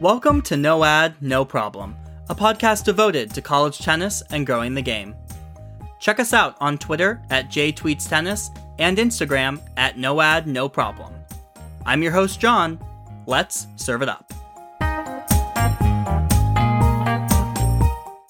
Welcome to No Ad, No Problem, a podcast devoted to college tennis and growing the game. Check us out on Twitter at JTweetsTennis and Instagram at No Ad, No Problem. I'm your host, John. Let's serve it up.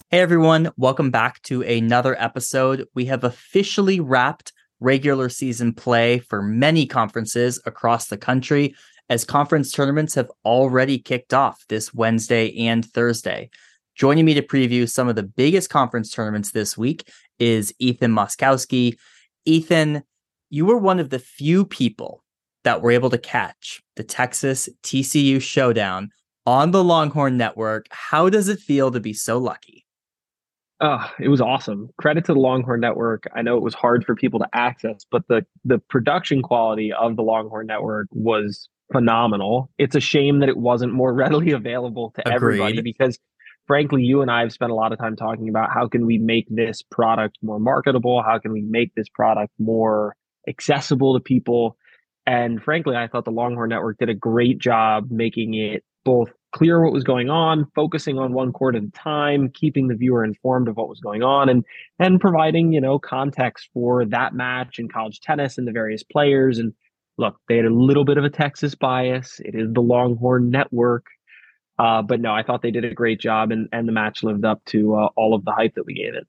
Hey everyone, welcome back to another episode. We have officially wrapped regular season play for many conferences across the country, as conference tournaments have already kicked off this Wednesday and Thursday. Joining me to preview some of the biggest conference tournaments this week is Ethan Moskowski. Ethan, you were one of the few people that were able to catch the Texas TCU showdown on the Longhorn Network. How does it feel to be so lucky? It was awesome. Credit to the Longhorn Network. I know it was hard for people to access, but the production quality of the Longhorn Network was phenomenal. It's a shame that it wasn't more readily available to everybody, because frankly, you and I have spent a lot of time talking about how can we make this product more marketable? How can we make this product more accessible to people? And frankly, I thought the Longhorn Network did a great job making it both clear what was going on, focusing on one court at a time, keeping the viewer informed of what was going on, and providing, you know, context for that match in college tennis and the various players. And look, they had a little bit of a Texas bias. It is the Longhorn Network. But no, I thought they did a great job, and the match lived up to all of the hype that we gave it.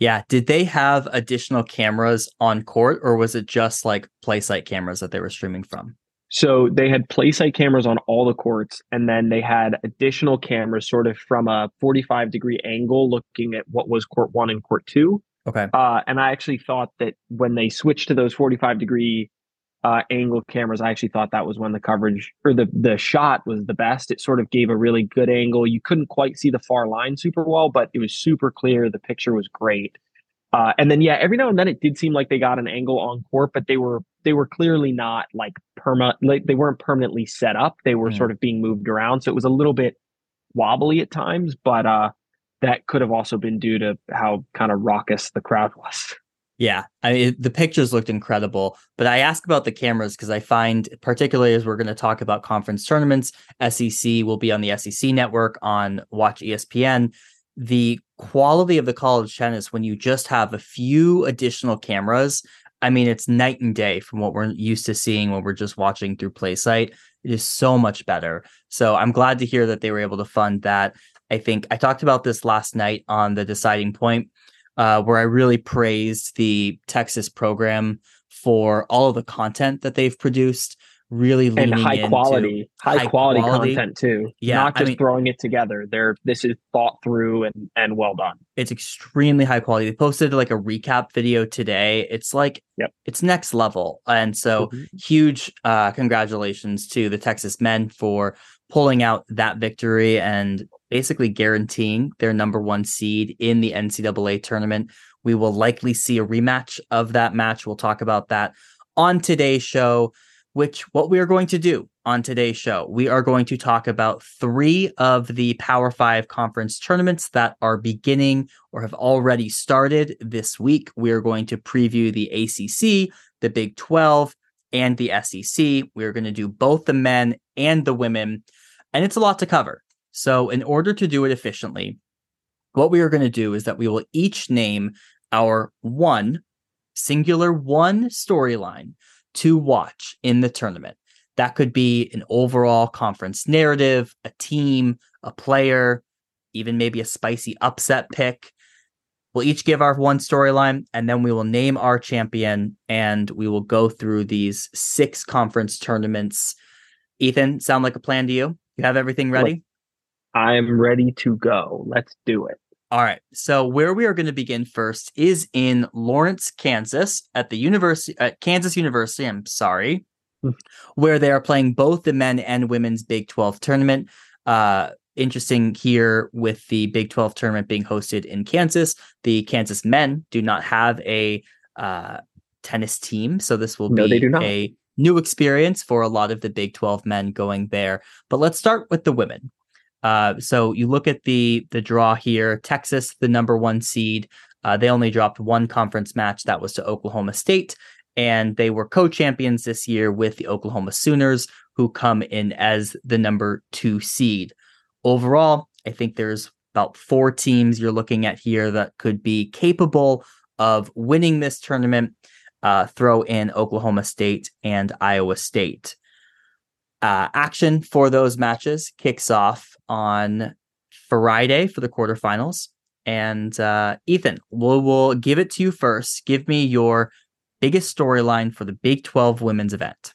Yeah. Did they have additional cameras on court, or was it just like play site cameras that they were streaming from? So they had play site cameras on all the courts, and then they had additional cameras sort of from a 45-degree angle looking at what was court one and court two. Okay. And I actually thought that when they switched to those 45-degree angle cameras, I actually thought that was when the coverage or the shot was the best. It sort of gave a really good angle. You couldn't quite see the far line super well, but it was super clear. The picture was great. And then, yeah, every now and then it did seem like they got an angle on court, but they were clearly not like they weren't permanently set up. They were sort of being moved around. So it was a little bit wobbly at times, but that could have also been due to how kind of raucous the crowd was. Yeah, I mean, the pictures looked incredible, but I ask about the cameras because I find, particularly as we're going to talk about conference tournaments, SEC will be on the SEC network on Watch ESPN. The quality of the college tennis, when you just have a few additional cameras, I mean, it's night and day from what we're used to seeing when we're just watching through PlaySight. It is so much better. So I'm glad to hear that they were able to fund that. I think I talked about this last night on The Deciding Point, where I really praised the Texas program for all of the content that they've produced. Really leaning and high quality content too. Yeah, not just throwing it together. This is thought through and well done. It's extremely high quality. They posted like a recap video today. It's like It's next level. And so huge congratulations to the Texas men for pulling out that victory and basically guaranteeing their number one seed in the NCAA tournament. We will likely see a rematch of that match. We'll talk about that on today's show. What we are going to do on today's show, we are going to talk about three of the Power 5 conference tournaments that are beginning or have already started this week. We are going to preview the ACC, the Big 12, and the SEC. We are going to do both the men and the women, and it's a lot to cover. So in order to do it efficiently, what we are going to do is that we will each name our one storyline to watch in the tournament. That could be an overall conference narrative, a team, a player, even maybe a spicy upset pick. We'll each give our one storyline, and then we will name our champion, and we will go through these 6 conference tournaments. Ethan, sound like a plan to you? You have everything ready? I'm ready to go. Let's do it. All right. So where we are going to begin first is in Lawrence, Kansas, at Kansas University. I'm sorry, where they are playing both the men and women's Big 12 tournament. Interesting here with the Big 12 tournament being hosted in Kansas. The Kansas men do not have a tennis team, so this will be a new experience for a lot of the Big 12 men going there. But let's start with the women. So you look at the draw here. Texas, the number one seed, they only dropped one conference match. That was to Oklahoma State, and they were co-champions this year with the Oklahoma Sooners, who come in as the number 2 seed. Overall, I think there's about four teams you're looking at here that could be capable of winning this tournament. Throw in Oklahoma State and Iowa State. Action for those matches kicks off on Friday for the quarterfinals. And Ethan, we'll give it to you first. Give me your biggest storyline for the Big 12 women's event.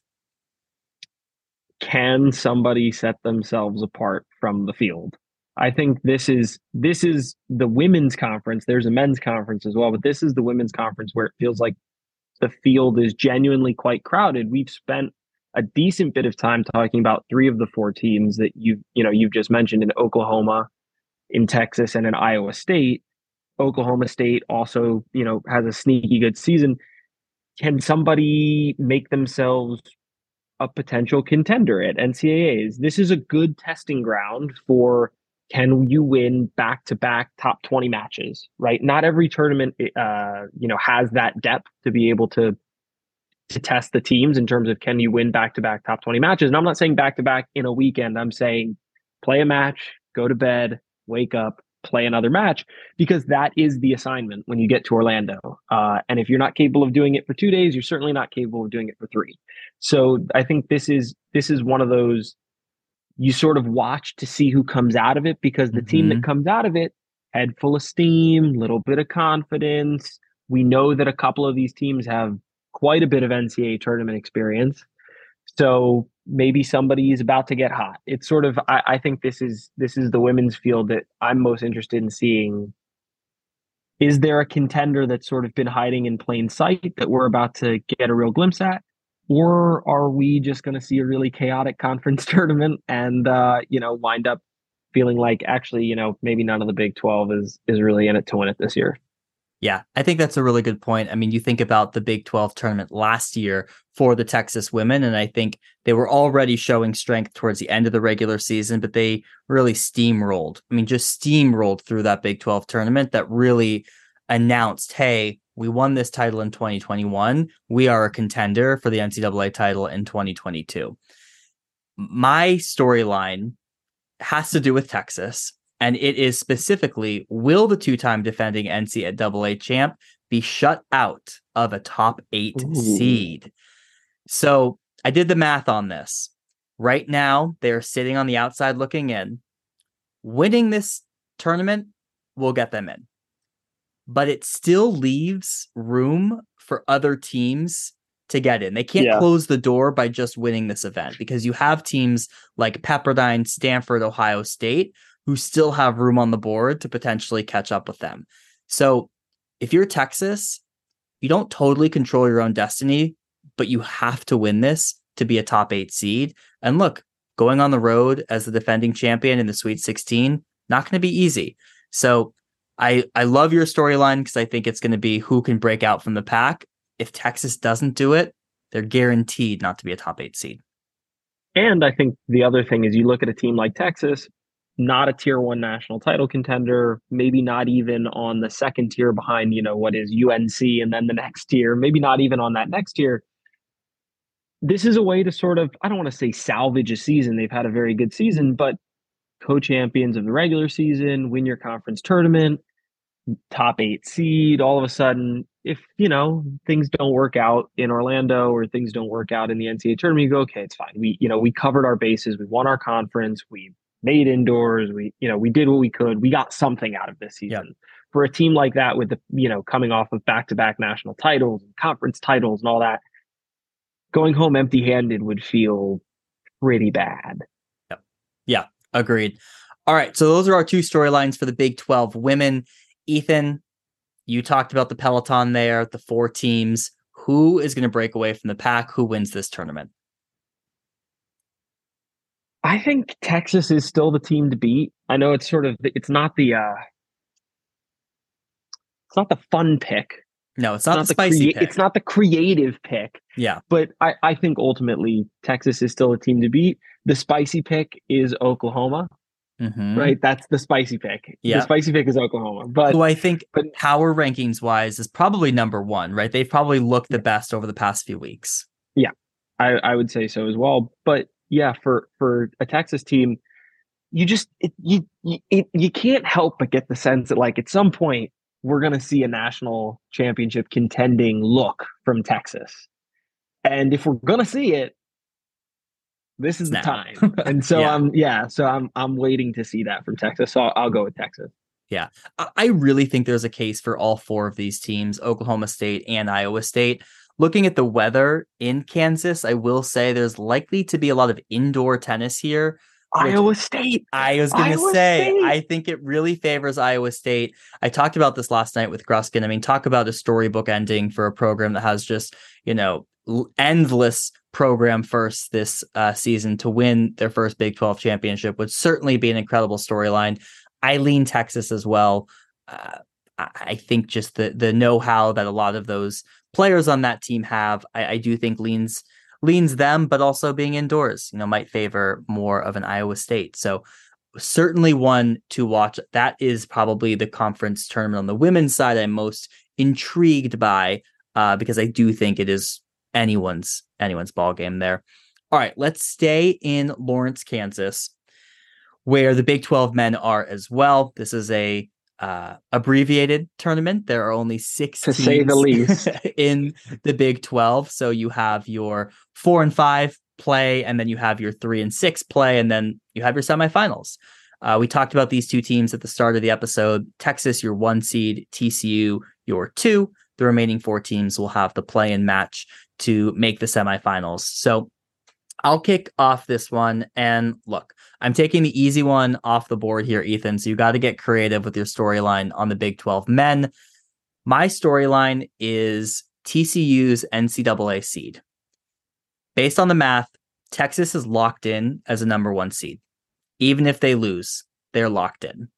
Can somebody set themselves apart from the field? I think this is the women's conference. There's a men's conference as well, but this is the women's conference where it feels like the field is genuinely quite crowded. We've spent a decent bit of time talking about three of the four teams that you've just mentioned in Oklahoma, in Texas, and in Iowa State. Oklahoma State also, has a sneaky good season. Can somebody make themselves a potential contender at NCAAs? This is a good testing ground for, can you win back-to-back top 20 matches, right? Not every tournament, has that depth to be able to test the teams in terms of, can you win back-to-back top 20 matches? And I'm not saying back-to-back in a weekend. I'm saying play a match, go to bed, wake up, play another match, because that is the assignment when you get to Orlando. And if you're not capable of doing it for 2 days, you're certainly not capable of doing it for three. So I think this is one of those, you sort of watch to see who comes out of it, because the team that comes out of it, head full of steam, little bit of confidence. We know that a couple of these teams have quite a bit of NCAA tournament experience. So maybe somebody is about to get hot. It's sort of, I think this is the women's field that I'm most interested in seeing. Is there a contender that's sort of been hiding in plain sight that we're about to get a real glimpse at? Or are we just going to see a really chaotic conference tournament and, wind up feeling like actually, maybe none of the Big 12 is really in it to win it this year? Yeah, I think that's a really good point. I mean, you think about the Big 12 tournament last year for the Texas women, and I think they were already showing strength towards the end of the regular season, but they really steamrolled. I mean, just steamrolled through that Big 12 tournament that really announced, hey, we won this title in 2021. We are a contender for the NCAA title in 2022. My storyline has to do with Texas, and it is specifically, will the two-time defending NCAA champ be shut out of a top 8 seed? So I did the math on this. Right now, they're sitting on the outside looking in. Winning this tournament will get them in. But it still leaves room for other teams to get in. They can't close the door by just winning this event, because you have teams like Pepperdine, Stanford, Ohio State, who still have room on the board to potentially catch up with them. So if you're Texas, you don't totally control your own destiny, but you have to win this to be a top 8 seed. And look, going on the road as the defending champion in the Sweet 16, not going to be easy. So I love your storyline, because I think it's going to be who can break out from the pack. If Texas doesn't do it, they're guaranteed not to be a top 8 seed. And I think the other thing is, you look at a team like Texas, not a tier 1 national title contender, maybe not even on the second tier behind, what is UNC and then the next tier, maybe not even on that next tier. This is a way to sort of, I don't want to say salvage a season. They've had a very good season, but co-champions of the regular season, win your conference tournament, top 8 seed. All of a sudden, if things don't work out in Orlando or things don't work out in the NCAA tournament, you go, okay, it's fine. We we covered our bases. We won our conference. We made indoors. We we did what we could. We got something out of this season. Yep. For a team like that, with the coming off of back-to-back national titles and conference titles and all that, going home empty-handed would feel pretty bad. Yep. Yeah. Agreed. All right. So those are our two storylines for the Big 12 women. Ethan, you talked about the peloton there, the four teams. Who is going to break away from the pack? Who wins this tournament? I think Texas is still the team to beat. I know it's sort of, it's not the fun pick. No, it's not the spicy pick. It's not the creative pick. Yeah. But I think ultimately Texas is still a team to beat. The spicy pick is Oklahoma, right? That's the spicy pick. Yeah. The spicy pick is Oklahoma. But who I think power rankings-wise is probably number one, right? They've probably looked the best over the past few weeks. Yeah, I would say so as well. But yeah, for a Texas team, you just you can't help but get the sense that, like, at some point we're going to see a national championship contending look from Texas. And if we're going to see it, this is the time. And so I'm waiting to see that from Texas. So I'll go with Texas. Yeah. I really think there's a case for all four of these teams, Oklahoma State and Iowa State. Looking at the weather in Kansas, I will say there's likely to be a lot of indoor tennis here. Iowa State. I was going to say, State. I think it really favors Iowa State. I talked about this last night with Gruskin. I mean, talk about a storybook ending for a program that has just, you know, endless program first this season to win their first Big 12 championship would certainly be an incredible storyline. I lean Texas as well. I think just the know-how that a lot of those players on that team have, I do think leans them, but also being indoors, you know, might favor more of an Iowa State. So certainly one to watch. That is probably the conference tournament on the women's side I'm most intrigued by, because I do think it is anyone's ball game there. All right, let's stay in Lawrence, Kansas, where the Big 12 men are as well. This is a abbreviated tournament. There are only 6 to teams, say the least, in the Big 12. So you have your 4 and 5 play, and then you have your 3 and 6 play, and then you have your semifinals. We talked about these two teams at the start of the episode. Texas, your 1 seed, TCU, your 2. The remaining 4 teams will have the play and match to make the semifinals. So I'll kick off this one. And look, I'm taking the easy one off the board here, Ethan. So you got to get creative with your storyline on the Big 12 men. My storyline is TCU's NCAA seed. Based on the math, Texas is locked in as a number 1 seed. Even if they lose, they're locked in.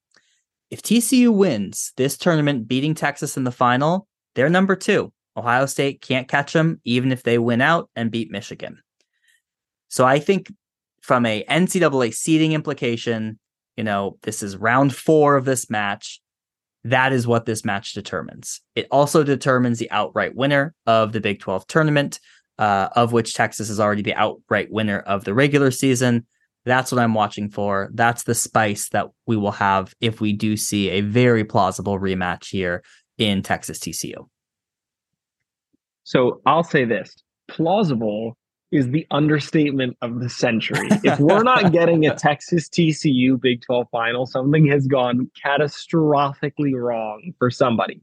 If TCU wins this tournament, beating Texas in the final, they're number 2. Ohio State can't catch them, even if they win out and beat Michigan. So I think from a NCAA seeding implication, you know, this is round 4 of this match. That is what this match determines. It also determines the outright winner of the Big 12 tournament, of which Texas is already the outright winner of the regular season. That's what I'm watching for. That's the spice that we will have if we do see a very plausible rematch here in Texas TCU. So I'll say this, plausible is the understatement of the century. If we're not getting a Texas TCU Big 12 final, something has gone catastrophically wrong for somebody.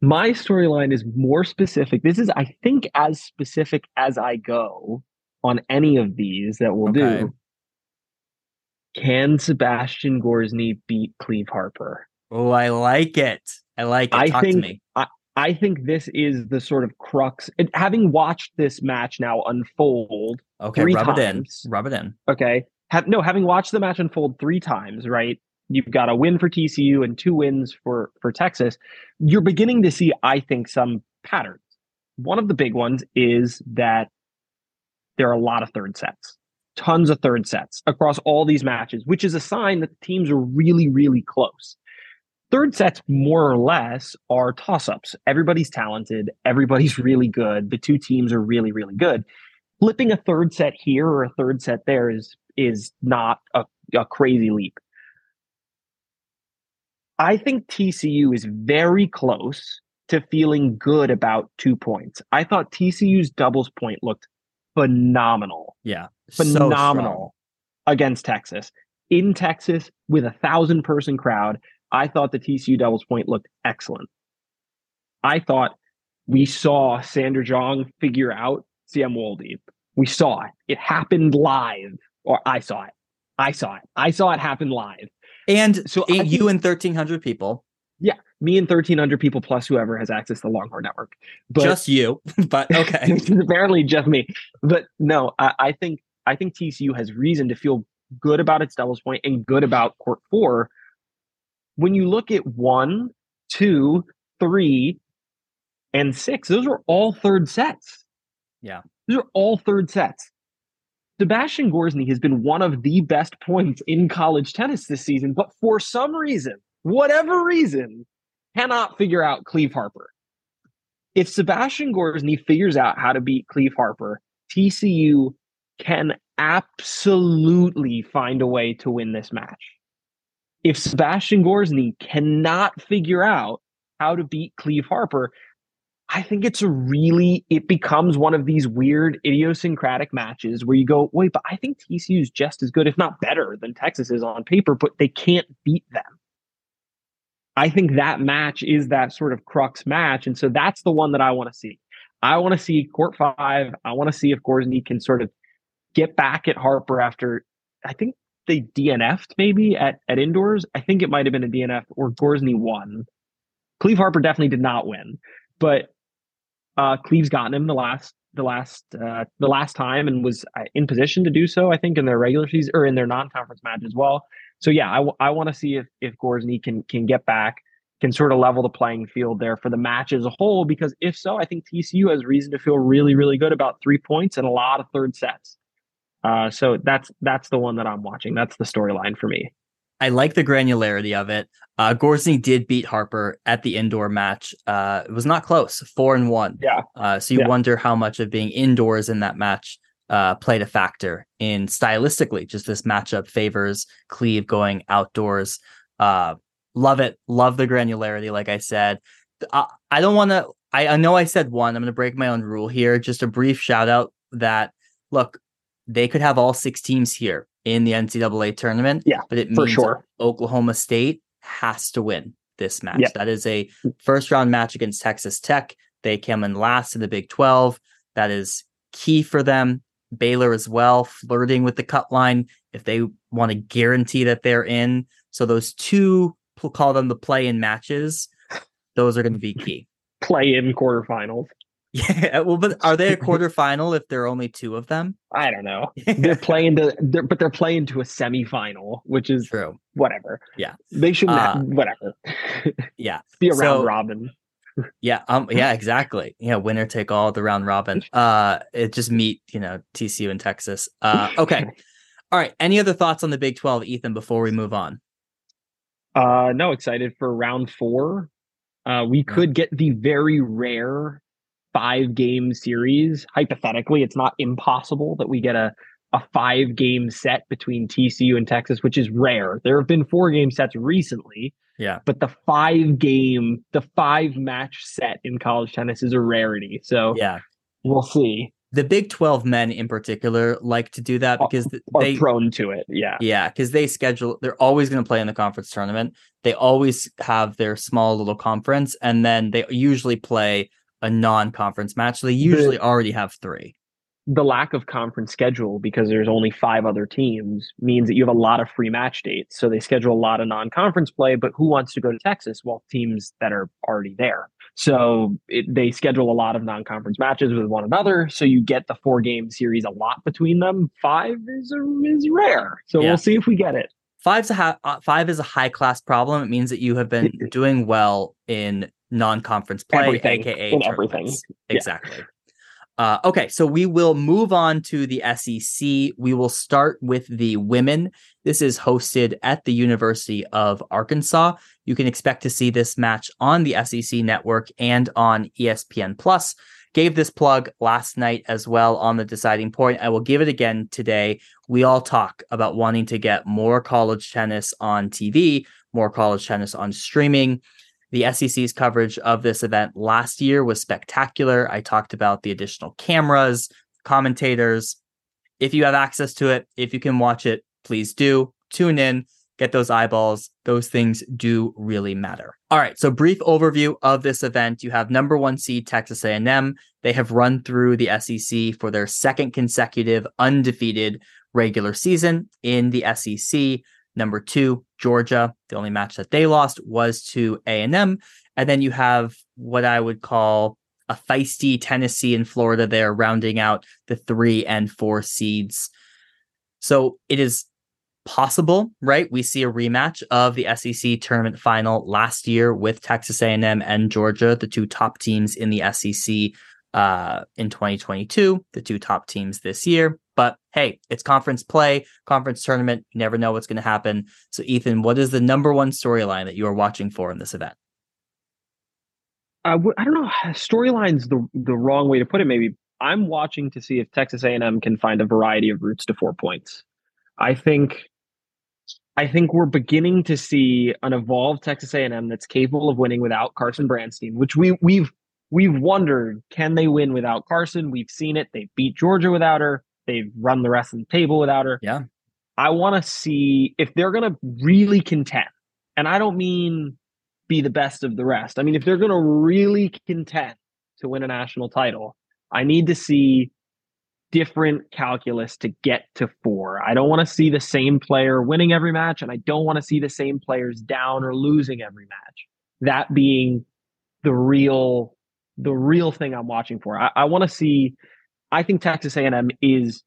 My storyline is more specific. This is, I think, as specific as I go on any of these that we'll do. Can Sebastian Gorzny beat Cleve Harper? Oh, I like it. Talk to me. I think this is the sort of crux. Having watched this match now unfold, okay, 3 times. Rub it in. Okay. Having watched the match unfold 3 times, right? You've got a win for TCU and 2 wins for Texas. You're beginning to see, I think, some patterns. One of the big ones is that there are a lot of third sets, tons of third sets across all these matches, which is a sign that the teams are really, really close. Third sets, more or less, are toss-ups. Everybody's talented. Everybody's really good. The 2 teams are really, really good. Flipping a third set here or a third set there is not a crazy leap. I think TCU is very close to feeling good about 2 points. I thought TCU's doubles point looked phenomenal. Yeah. Phenomenal so against Texas. In Texas, with a 1,000-person crowd, I thought the TCU doubles point looked excellent. I thought we saw Sandra Zhang figure out CM Woldeep. We saw it. It happened live. Or I saw it. I saw it happen live. And so you and 1,300 people. Yeah, me and 1,300 people plus whoever has access to the Longhorn Network. But, just you, but okay. Apparently just me. But no, I think TCU has reason to feel good about its doubles point and good about court 4. When you look at 1, 2, 3, and 6, those are all third sets. Yeah. Those are all third sets. Sebastian Gorzny has been one of the best points in college tennis this season, but for some reason, whatever reason, cannot figure out Cleve Harper. If Sebastian Gorzny figures out how to beat Cleve Harper, TCU can absolutely find a way to win this match. If Sebastian Gorzny cannot figure out how to beat Cleve Harper, I think it becomes one of these weird idiosyncratic matches where you go, wait, but I think TCU is just as good, if not better, than Texas is on paper, but they can't beat them. I think that match is that sort of crux match. And so that's the one that I want to see. I want to see court five. I want to see if Gorzny can sort of get back at Harper after, I think they DNF'd maybe at indoors. I think it might've been a DNF or Gorzny won. Cleve Harper definitely did not win, but Cleve's gotten him the last time and was in position to do so, I think, in their regular season or in their non-conference match as well. So yeah, I want to see if Gorzny can get back, can sort of level the playing field there for the match as a whole, because if so, I think TCU has reason to feel really, really good about 3 points and a lot of third sets. So that's the one that I'm watching. That's the storyline for me. I like the granularity of it. Gorzny did beat Harper at the indoor match. It was not close, 4-1. Yeah. So you wonder how much of being indoors in that match played a factor in stylistically, just this matchup favors Cleve going outdoors. Love it. Love the granularity. Like I said, I don't want to, I know I said one, I'm going to break my own rule here. Just a brief shout out that look, they could have all six teams here in the NCAA tournament, but it means Oklahoma State has to win this match. Yep. That is a first round match against Texas Tech. They came in last in the Big 12. That is key for them. Baylor as well, flirting with the cut line if they want to guarantee that they're in. So those two, we'll call them the play-in matches. Those are going to be key. Play-in quarterfinals. Yeah, well, but are they a quarterfinal if there are only two of them? I don't know. They're playing to a semifinal, which is true. Whatever. Yeah, they shouldn't. Whatever. Yeah, be a round robin. Yeah. Yeah. Exactly. Yeah. Winner take all the round robin. It just meet TCU and Texas. Okay. All right. Any other thoughts on the Big 12, Ethan? Before we move on. No, excited for round four. We could get the very rare 5-game series. Hypothetically, it's not impossible that we get a 5-game set between TCU and Texas, which is rare. There have been 4-game sets recently. Yeah. But the 5-match set in college tennis is a rarity. So yeah, we'll see. The Big 12 men in particular like to do that because they're prone to it. Yeah. Yeah. Because they're always going to play in the conference tournament. They always have their small little conference, and then they usually play a non-conference match. They usually already have three. The lack of conference schedule, because there's only 5 other teams, means that you have a lot of free match dates. So they schedule a lot of non-conference play, but who wants to go to Texas? Well, teams that are already there. So they schedule a lot of non-conference matches with one another. So you get the 4-game series a lot between them. 5 is rare. So we'll see if we get it. 5 is a high-class problem. It means that you have been doing well in non-conference play, everything. Yeah. Exactly. Okay, so we will move on to the SEC. We will start with the women. This is hosted at the University of Arkansas. You can expect to see this match on the SEC network and on ESPN+. Gave this plug last night as well on The Deciding Point. I will give it again today. We all talk about wanting to get more college tennis on TV, more college tennis on streaming. The SEC's coverage of this event last year was spectacular. I talked about the additional cameras, commentators. If you have access to it, if you can watch it, please do. Tune in, get those eyeballs. Those things do really matter. All right, so brief overview of this event. You have number 1 seed Texas A&M. They have run through the SEC for their second consecutive undefeated regular season in the SEC. Number 2, Georgia. The only match that they lost was to A&M. And then you have what I would call a feisty Tennessee and Florida there, rounding out the 3 and 4 seeds. So it is possible, right? We see a rematch of the SEC tournament final last year with Texas A&M and Georgia, the two top teams in the SEC in 2022, the two top teams this year. But hey, it's conference play, conference tournament. You never know what's going to happen. So Ethan, what is the number 1 storyline that you are watching for in this event? I don't know. Storyline's the wrong way to put it, maybe. I'm watching to see if Texas A&M can find a variety of routes to 4 points. I think we're beginning to see an evolved Texas A&M that's capable of winning without Carson Branstein, which we've wondered, can they win without Carson? We've seen it. They beat Georgia without her. They've run the rest of the table without her. Yeah. I want to see if they're going to really contend. And I don't mean be the best of the rest. I mean, if they're going to really contend to win a national title, I need to see different calculus to get to 4. I don't want to see the same player winning every match, and I don't want to see the same players down or losing every match. That being the real thing I'm watching for. I want to see, I think Texas A&M is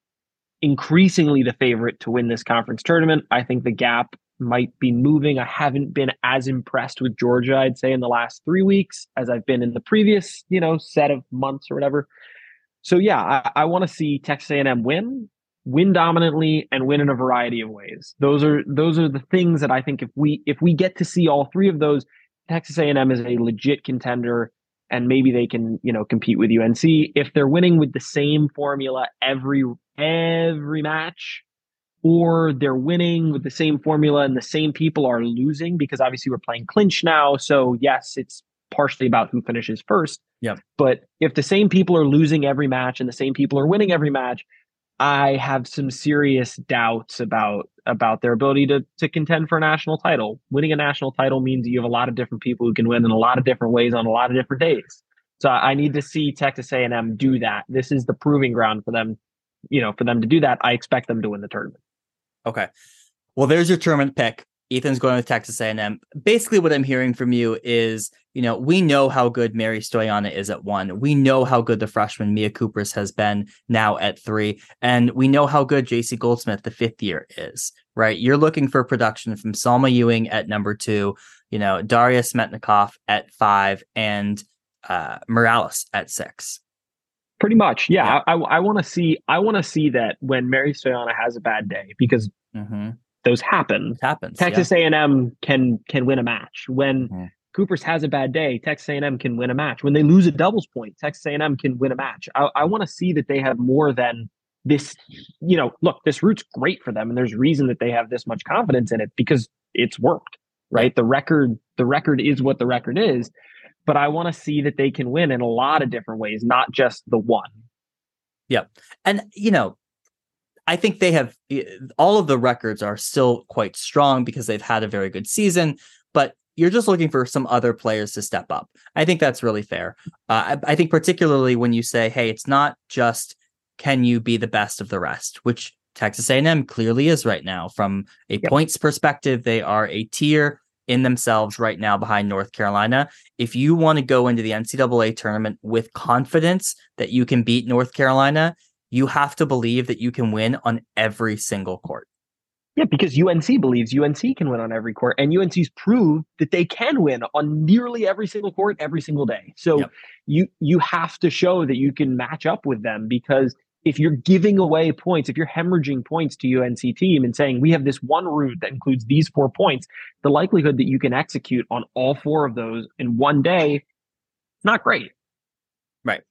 increasingly the favorite to win this conference tournament. I think the gap might be moving. I haven't been as impressed with Georgia, I'd say, in the last 3 weeks as I've been in the previous, set of months or whatever. So yeah, I want to see Texas A&M win dominantly, and win in a variety of ways. Those are the things that I think if we get to see all three of those, Texas A&M is a legit contender, and maybe they can, compete with UNC. If they're winning with the same formula every match, or they're winning with the same formula and the same people are losing, because obviously we're playing clinch now. So yes, it's partially about who finishes first. Yeah. But if the same people are losing every match and the same people are winning every match, I have some serious doubts about their ability to contend for a national title. Winning a national title means you have a lot of different people who can win in a lot of different ways on a lot of different days. So I need to see Texas A&M do that. This is the proving ground for them, for them to do that. I expect them to win the tournament. Okay. Well, there's your tournament pick. Ethan's going with Texas A&M. Basically, what I'm hearing from you is, we know how good Mary Stoyana is at 1. We know how good the freshman Mia Kupris has been now at 3. And we know how good JC Goldsmith, the 5th year, is, right? You're looking for production from Salma Ewing at number 2, Daria Smetnikoff at 5, and Morales at 6. Pretty much. Yeah. I want to see that when Mary Stoyana has a bad day, because those happen. Texas A&M can win a match. When Kupris has a bad day, Texas A&M can win a match. When they lose a doubles point, Texas A&M can win a match. I want to see that they have more than this. This route's great for them, and there's reason that they have this much confidence in it, because it's worked, right? The record is what the record is. But I want to see that they can win in a lot of different ways, not just the 1. Yep. And, I think they have, all of the records are still quite strong because they've had a very good season, but you're just looking for some other players to step up. I think that's really fair. I think particularly when you say, hey, it's not just, can you be the best of the rest, which Texas A&M clearly is right now. From a points perspective, they are a tier in themselves right now behind North Carolina. If you want to go into the NCAA tournament with confidence that you can beat North Carolina, you have to believe that you can win on every single court. Yeah, because UNC believes UNC can win on every court, and UNC's proved that they can win on nearly every single court every single day. So you have to show that you can match up with them, because if you're giving away points, if you're hemorrhaging points to UNC team and saying, we have this one route that includes these 4 points, the likelihood that you can execute on all 4 of those in one day, not great. Right.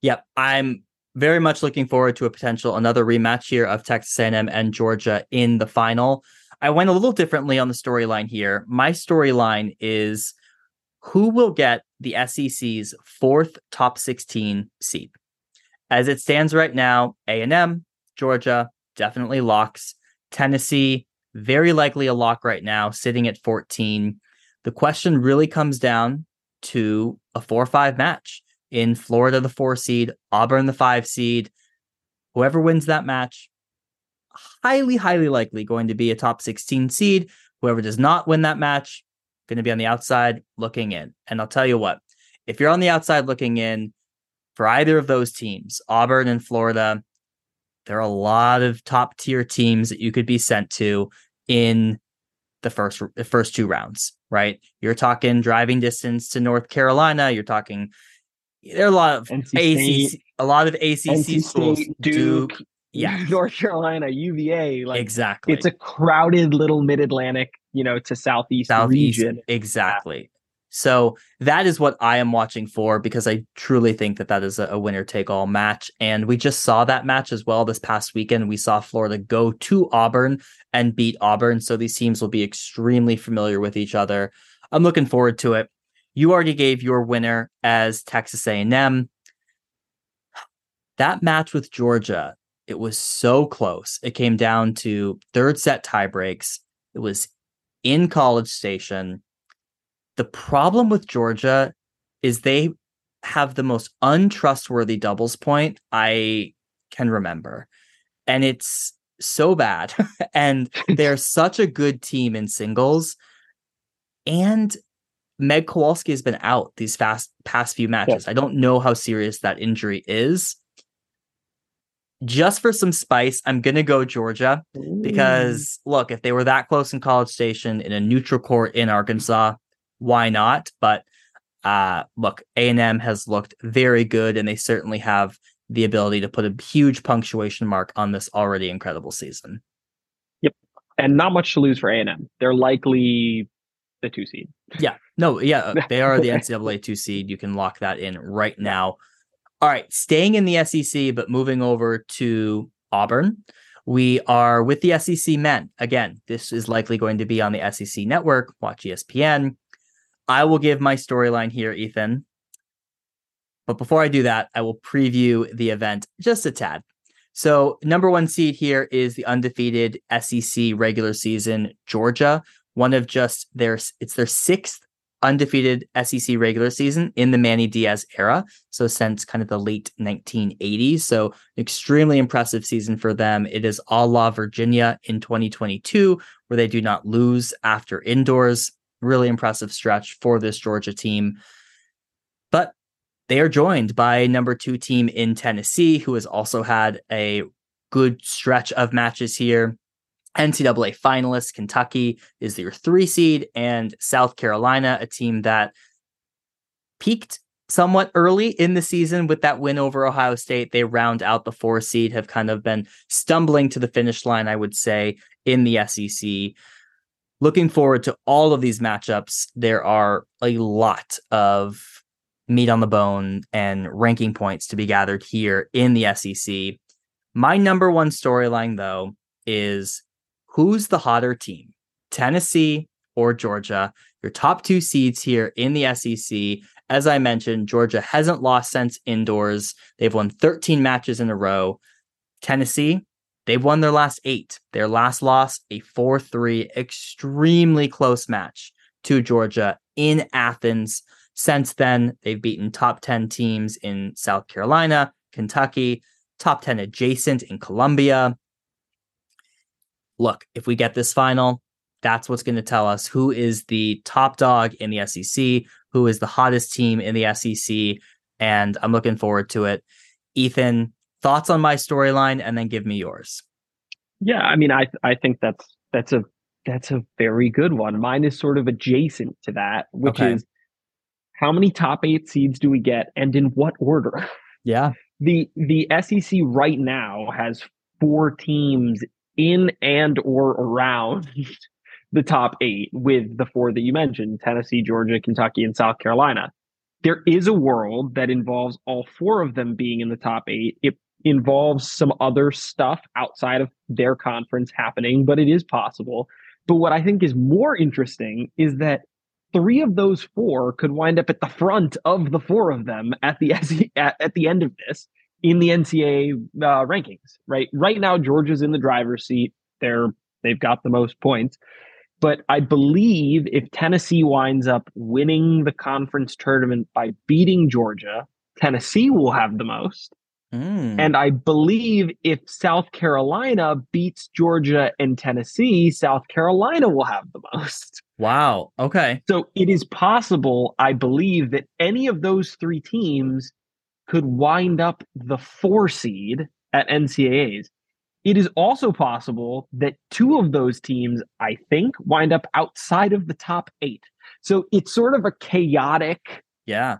Yep. I'm very much looking forward to another rematch here of Texas A&M and Georgia in the final. I went a little differently on the storyline here. My storyline is, who will get the SEC's 4th top 16 seed? As it stands right now, A&M, Georgia, definitely locks. Tennessee, very likely a lock right now, sitting at 14. The question really comes down to a 4-5 match. In Florida, the 4 seed, Auburn, the 5 seed. Whoever wins that match, highly, highly likely going to be a top 16 seed. Whoever does not win that match, going to be on the outside looking in. And I'll tell you what, if you're on the outside looking in, for either of those teams, Auburn and Florida, there are a lot of top tier teams that you could be sent to in the first 2 rounds, right? You're talking driving distance to North Carolina. You're talking, there are a lot of ACC schools, Duke, North Carolina, UVA. Exactly. It's a crowded little mid-Atlantic, to Southeast region. Exactly. So that is what I am watching for, because I truly think that that is a winner-take-all match. And we just saw that match as well this past weekend. We saw Florida go to Auburn and beat Auburn. So these teams will be extremely familiar with each other. I'm looking forward to it. You already gave your winner as Texas A&M. That match with Georgia, it was so close. It came down to third set tie breaks. It was in College Station. The problem with Georgia is they have the most untrustworthy doubles point I can remember. And it's so bad. And they're such a good team in singles. And Meg Kowalski has been out these past few matches. Yeah. I don't know how serious that injury is. Just for some spice, I'm going to go Georgia because, look, if they were that close in College Station in a neutral court in Arkansas, why not? But look, A&M has looked very good, and they certainly have the ability to put a huge punctuation mark on this already incredible season. Yep. And not much to lose for A&M. They're likely the 2 seed. Yeah. No, yeah, they are the NCAA 2 seed. You can lock that in right now. All right, staying in the SEC, but moving over to Auburn. We are with the SEC men. Again, this is likely going to be on the SEC network, Watch ESPN. I will give my storyline here, Ethan. But before I do that, I will preview the event just a tad. So #1 seed here is the undefeated SEC regular season Georgia. One of just their sixth undefeated SEC regular season in the Manny Diaz era. So since kind of the late 1980s. So extremely impressive season for them. It is a la Virginia in 2022, where they do not lose after indoors. Really impressive stretch for this Georgia team. But they are joined by #2 team in Tennessee, who has also had a good stretch of matches here. NCAA finalists, Kentucky is your 3 seed, and South Carolina, a team that peaked somewhat early in the season with that win over Ohio State. They round out the 4 seed, have kind of been stumbling to the finish line, I would say, in the SEC. Looking forward to all of these matchups. There are a lot of meat on the bone and ranking points to be gathered here in the SEC. My #1 storyline, though, is who's the hotter team, Tennessee or Georgia? Your top 2 seeds here in the SEC. As I mentioned, Georgia hasn't lost since indoors. They've won 13 matches in a row. Tennessee, they've won their last 8. Their last loss, a 4-3, extremely close match to Georgia in Athens. Since then, they've beaten top 10 teams in South Carolina, Kentucky, top 10 adjacent in Columbia. Look, if we get this final, that's what's going to tell us who is the top dog in the SEC, who is the hottest team in the SEC, and I'm looking forward to it. Ethan, thoughts on my storyline, and then give me yours. Yeah, I mean, I think that's a very good one. Mine is sort of adjacent to that, which is how many top 8 seeds do we get, and in what order? Yeah, the SEC right now has 4 teams in and or around the top 8 with the 4 that you mentioned, Tennessee, Georgia, Kentucky, and South Carolina. There is a world that involves all 4 of them being in the top 8. It involves some other stuff outside of their conference happening, but it is possible. But what I think is more interesting is that 3 of those 4 could wind up at the front of the 4 of them at the end of this in the NCAA rankings, right? Right now, Georgia's in the driver's seat. They've got the most points. But I believe if Tennessee winds up winning the conference tournament by beating Georgia, Tennessee will have the most. And I believe if South Carolina beats Georgia and Tennessee, South Carolina will have the most. Wow. Okay. So it is possible, I believe, that any of those 3 teams could wind up the 4 seed at NCAAs. It is also possible that 2 of those teams, I think, wind up outside of the top 8. So it's sort of a chaotic,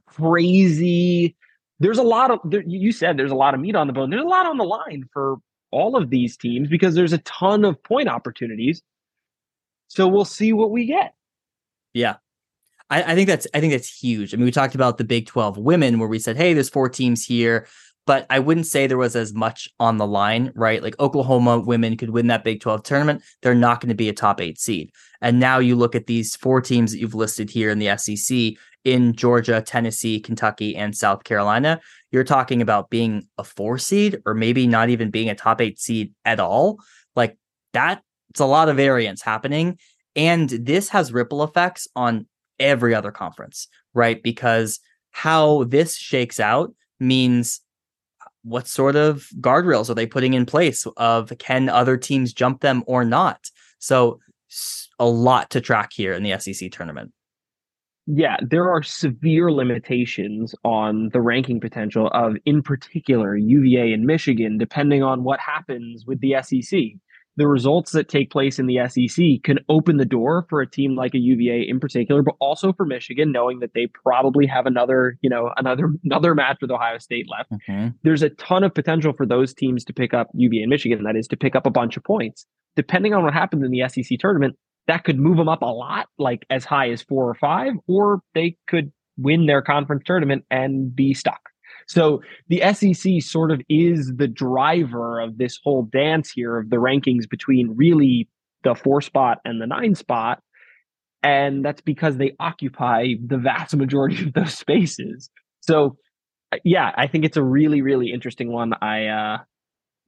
crazy. There's a lot of, you said there's a lot of meat on the bone. There's a lot on the line for all of these teams because there's a ton of point opportunities. So we'll see what we get. Yeah. I think that's huge. I mean, we talked about the Big 12 women where we said, hey, there's four teams here, but I wouldn't say there was as much on the line, right? Like Oklahoma women could win that Big 12 tournament. They're not going to be a top 8 seed. And now you look at these four teams that you've listed here in the SEC in Georgia, Tennessee, Kentucky, and South Carolina. You're talking about being a 4 seed or maybe not even being a top 8 seed at all. Like that, it's a lot of variance happening. And this has ripple effects on every other conference, right? Because how this shakes out means what sort of guardrails are they putting in place of can other teams jump them or not? So a lot to track here in the SEC tournament. Yeah, there are severe limitations on the ranking potential of, in particular, UVA and Michigan, depending on what happens with the SEC. The results that take place in the SEC can open the door for a team like a UVA in particular, but also for Michigan, knowing that they probably have another match with Ohio State left. Okay. There's a ton of potential for those teams to pick up, UVA and Michigan, that is, to pick up a bunch of points. Depending on what happens in the SEC tournament, that could move them up a lot, like as high as 4 or 5, or they could win their conference tournament and be stuck. So the SEC sort of is the driver of this whole dance here of the rankings between really the 4 spot and the 9 spot. And that's because they occupy the vast majority of those spaces. So yeah, I think it's a really, really interesting one.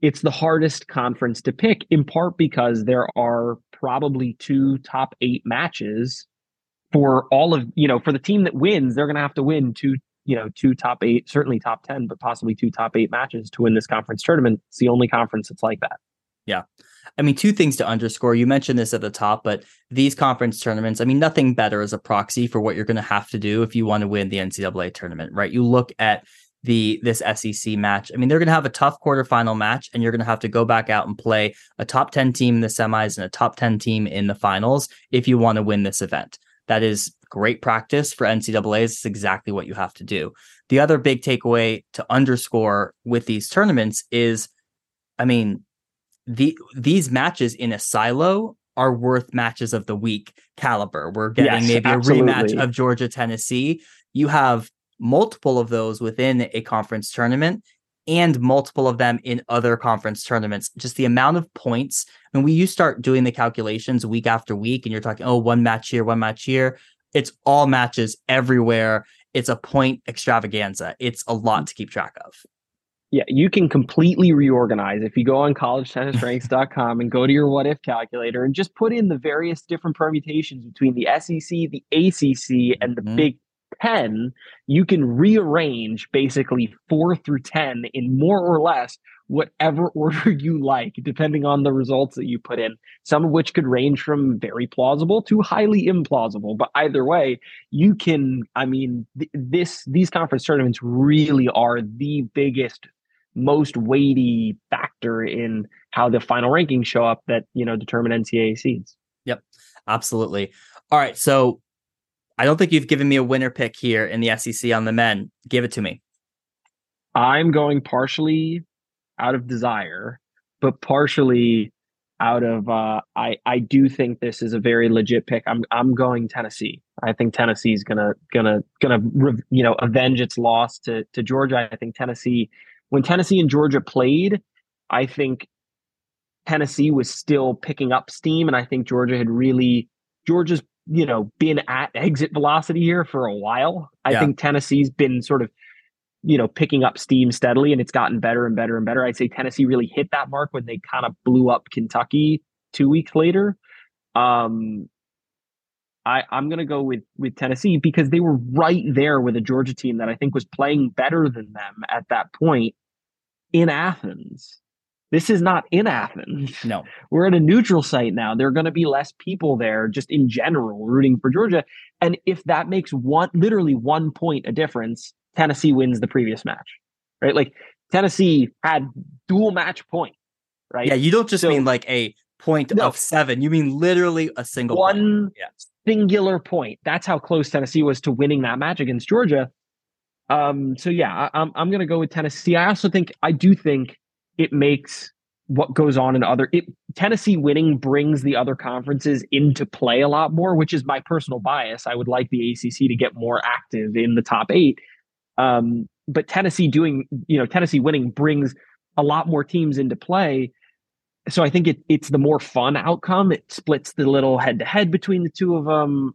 It's the hardest conference to pick, in part because there are probably 2 top 8 matches for all of, for the team that wins, they're going to have to win 2 top 8, certainly top 10, but possibly 2 top 8 matches to win this conference tournament. It's the only conference that's like that. Yeah. I mean, 2 things to underscore. You mentioned this at the top, but these conference tournaments, I mean, nothing better as a proxy for what you're going to have to do if you want to win the NCAA tournament, right? You look at this SEC match. I mean, they're going to have a tough quarterfinal match, and you're going to have to go back out and play a top 10 team in the semis and a top 10 team in the finals if you want to win this event. That is great practice for NCAAs. It's exactly what you have to do. The other big takeaway to underscore with these tournaments is, I mean, these matches in a silo are worth matches of the week caliber. We're getting a rematch of Georgia, Tennessee. You have multiple of those within a conference tournament and multiple of them in other conference tournaments. Just the amount of points. And you start doing the calculations week after week and you're talking, oh, one match here, one match here. It's all matches everywhere. It's a point extravaganza. It's a lot to keep track of. Yeah, you can completely reorganize. If you go on collegetennisranks.com and go to your what if calculator and just put in the various different permutations between the SEC, the ACC, and the Big 10, you can rearrange basically 4 through 10 in more or less whatever order you like, depending on the results that you put in, some of which could range from very plausible to highly implausible. But either way, you can, these conference tournaments really are the biggest, most weighty factor in how the final rankings show up that, determine NCAA seeds. Yep, absolutely. All right. So I don't think you've given me a winner pick here in the SEC on the men. Give it to me. I'm going partially out of desire, but partially out of I do think this is a very legit pick. I'm going Tennessee. I think Tennessee is gonna avenge its loss to Georgia. I think Tennessee, when Tennessee and Georgia played, I think Tennessee was still picking up steam, and I think Georgia had really Georgia's been at exit velocity here for a while. I think Tennessee's been sort of, picking up steam steadily, and it's gotten better and better and better. I'd say Tennessee really hit that mark when they kind of blew up Kentucky 2 weeks later. I'm going to go with Tennessee because they were right there with a Georgia team that I think was playing better than them at that point in Athens. This is not in Athens. No, we're at a neutral site now. There are going to be less people there just in general rooting for Georgia. And if that makes literally one point a difference, Tennessee wins the previous match, right? Like Tennessee had dual match point, right? Yeah, you don't just mean like a point of 7. You mean literally a single point. Yeah. Singular point. That's how close Tennessee was to winning that match against Georgia. So yeah, I'm going to go with Tennessee. I do think it makes what goes on in other, Tennessee winning brings the other conferences into play a lot more, which is my personal bias. I would like the ACC to get more active in the top eight. But Tennessee winning brings a lot more teams into play. So I think it's the more fun outcome. It splits the little head to head between the two of them.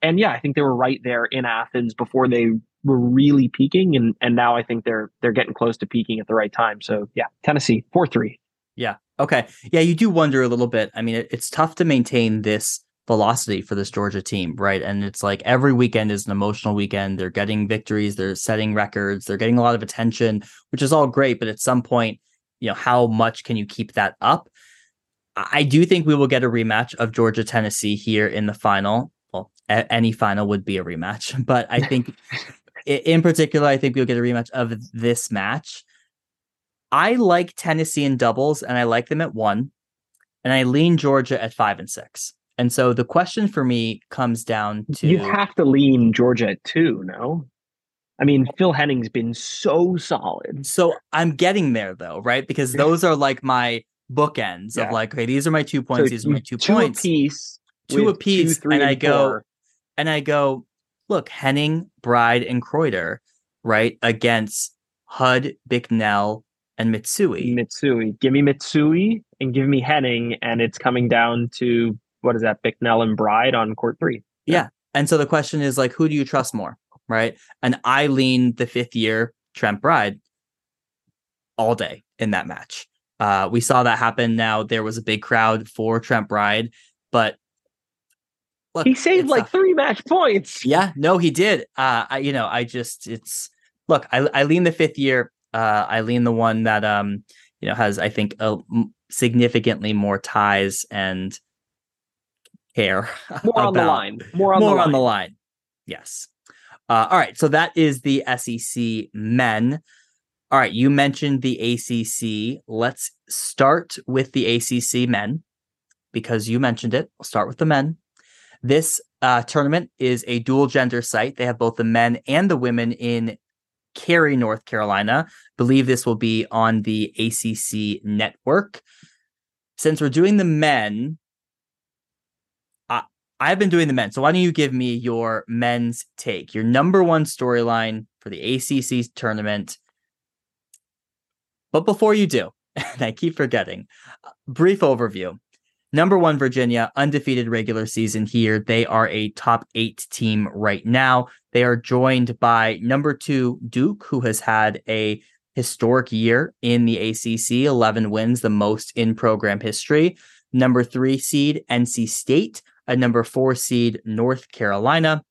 And yeah, I think they were right there in Athens before they were really peaking. And now I think they're getting close to peaking at the right time. So yeah, Tennessee 4-3. Yeah. Okay. Yeah. You do wonder a little bit. I mean, it's tough to maintain this velocity for this Georgia team, right? And it's like every weekend is an emotional weekend. They're getting victories. They're setting records. They're getting a lot of attention, which is all great. But at some point, you know, how much can you keep that up? I do think we will get a rematch of Georgia, Tennessee here in the final. Well, any final would be a rematch, but I think in particular, I think we'll get a rematch of this match. I like Tennessee in doubles, and I like them at 1, and I lean Georgia at 5 and 6. And so the question for me comes down to... You have to lean Georgia at 2, no? I mean, Phil Henning's been so solid. So I'm getting there, though, right? Because those are like my bookends of like, okay, these are my 2 points, so these are my two points. Two apiece, and I go, look, Henning, Bride, and Croiter, right, against Hud, Bicknell, and Mitsui. Give me Mitsui and give me Henning, and it's coming down to, what is that, Bicknell and Bride on court 3. Yeah. And so the question is, like, who do you trust more, right? And I lean the 5th year Trent Bride all day in that match. We saw that happen. Now there was a big crowd for Trent Bride, but look, he saved like 3 match points. Yeah, no, he did. I lean the 5th year. I lean the one that, has, I think, significantly more ties and care. More on the line. Yes. All right. So that is the SEC men. All right. You mentioned the ACC. Let's start with the ACC men because you mentioned it. We'll start with the men. This tournament is a dual gender site. They have both the men and the women in Cary, North Carolina. Believe this will be on the ACC network. Since we're doing the men, I've been doing the men. So why don't you give me your men's take, your number one storyline for the ACC tournament? But before you do, and I keep forgetting, brief overview. Number one, Virginia, undefeated regular season here. They are a top 8 team right now. They are joined by number 2, Duke, who has had a historic year in the ACC, 11 wins, the most in program history. Number 3 seed, NC State, a number 4 seed, North Carolina.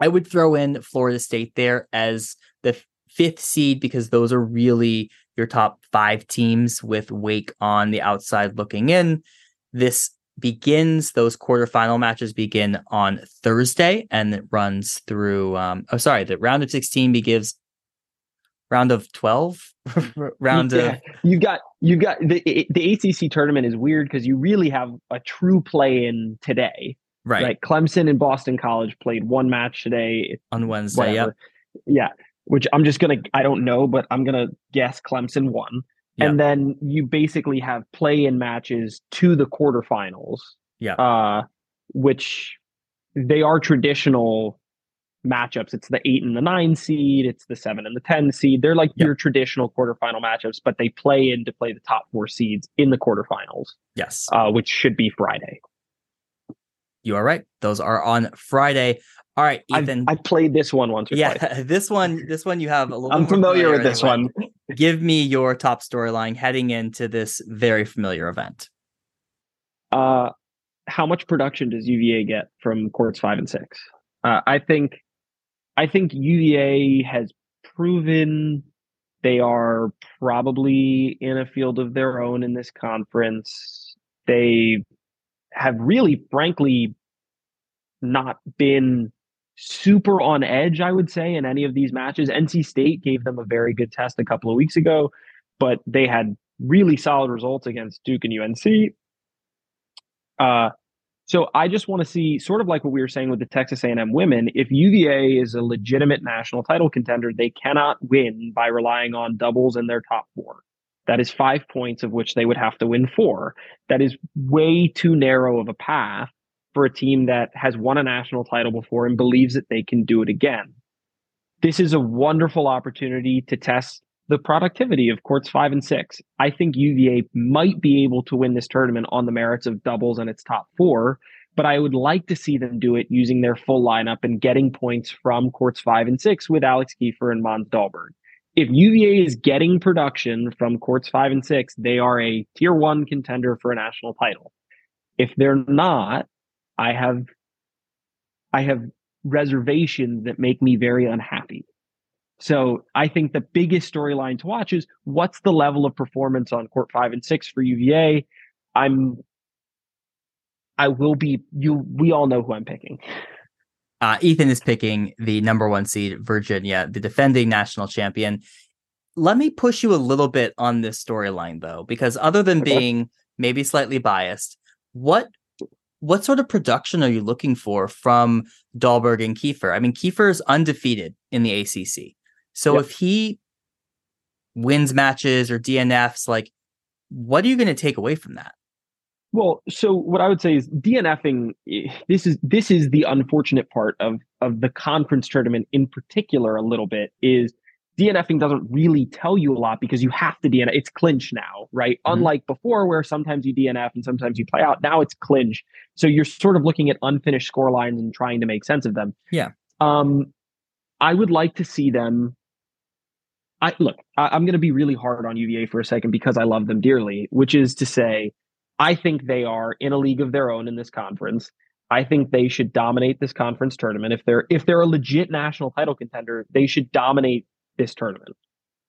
I would throw in Florida State there as the 5th seed because those are really your top 5 teams with Wake on the outside looking in. This begins, those quarterfinal matches begin on Thursday, and it runs through, the round of 16 begins round of 12. You've got the ACC tournament is weird because you really have a true play in today. Right. Like Clemson and Boston College played one match today. On Wednesday, yeah. Yeah, which I don't know, but I'm going to guess Clemson won. And then you basically have play-in matches to the quarterfinals, which they are traditional matchups. It's the 8 and the 9 seed. It's the 7 and the 10 seed. They're like your traditional quarterfinal matchups, but they play in to play the top 4 seeds in the quarterfinals. Yes. Which should be Friday. You are right. Those are on Friday. All right, Ethan. I played this one once or twice. Yeah, this one you have a little. I'm familiar with this one. Give me your top storyline heading into this very familiar event. How much production does UVA get from courts 5 and 6? I think UVA has proven they are probably in a field of their own in this conference. They have really, frankly, not been super on edge, I would say, in any of these matches. NC State gave them a very good test a couple of weeks ago, but they had really solid results against Duke and UNC. So I just want to see, sort of like what we were saying with the Texas A&M women, if UVA is a legitimate national title contender, they cannot win by relying on doubles in their top 4. That is 5 points of which they would have to win 4. That is way too narrow of a path for a team that has won a national title before and believes that they can do it again. This is a wonderful opportunity to test the productivity of courts 5 and 6. I think UVA might be able to win this tournament on the merits of doubles and its top 4, but I would like to see them do it using their full lineup and getting points from courts 5 and 6 with Alex Kiefer and Måns Dahlberg. If UVA is getting production from courts 5 and 6, they are a tier 1 contender for a national title. If they're not, I have reservations that make me very unhappy. So I think the biggest storyline to watch is what's the level of performance on court 5 and 6 for UVA. We all know who I'm picking. Ethan is picking the number 1 seed, Virginia, the defending national champion. Let me push you a little bit on this storyline, though, because other than being maybe slightly biased, what sort of production are you looking for from Dahlberg and Kiefer? I mean, Kiefer is undefeated in the ACC. So if he wins matches or DNFs, like, what are you going to take away from that? Well, so what I would say is DNFing, this is the unfortunate part of the conference tournament in particular a little bit, is DNFing doesn't really tell you a lot because you have to DNF. It's clinch now, right? Mm-hmm. Unlike before where sometimes you DNF and sometimes you play out, now it's clinch. So you're sort of looking at unfinished score lines and trying to make sense of them. Yeah. I would like to see them. I'm going to be really hard on UVA for a second because I love them dearly, which is to say, I think they are in a league of their own in this conference. I think they should dominate this conference tournament. If they're a legit national title contender, they should dominate this tournament.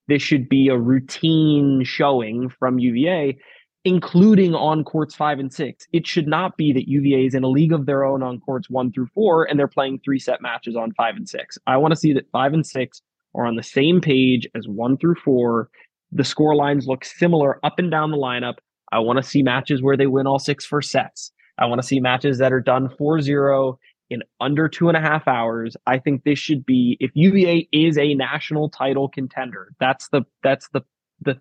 This should be a routine showing from UVA, including on courts 5 and 6. It should not be that UVA is in a league of their own on courts 1 through 4, and they're playing 3-set matches on 5 and 6. I want to see that 5 and 6 are on the same page as 1 through 4. The score lines look similar up and down the lineup. I want to see matches where they win all 6 first sets. I want to see matches that are done 4-0 in under 2.5 hours. I think this should be, if UVA is a national title contender, that's the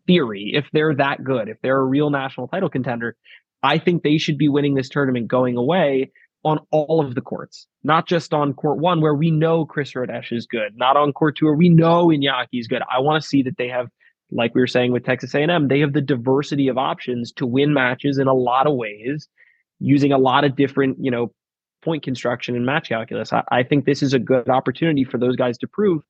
theory. If they're that good, if they're a real national title contender, I think they should be winning this tournament going away on all of the courts, not just on court 1 where we know Chris Rodesh is good, not on court 2 where we know Iñaki is good. I want to see that they have, like we were saying with Texas A&M, they have the diversity of options to win matches in a lot of ways, using a lot of different, point construction and match calculus. I think this is a good opportunity for those guys to prove,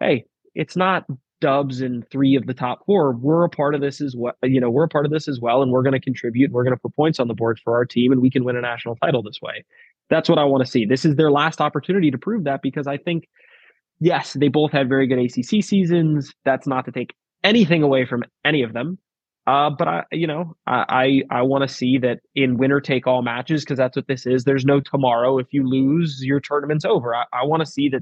hey, it's not dubs in 3 of the top 4. We're a part of this as well. We're a part of this as well, and we're going to contribute. And we're going to put points on the board for our team, and we can win a national title this way. That's what I want to see. This is their last opportunity to prove that, because I think, yes, they both had very good ACC seasons. That's not to take anything away from any of them. But I want to see that in winner take all matches, because that's what this is. There's no tomorrow. If you lose, your tournament's over. I want to see that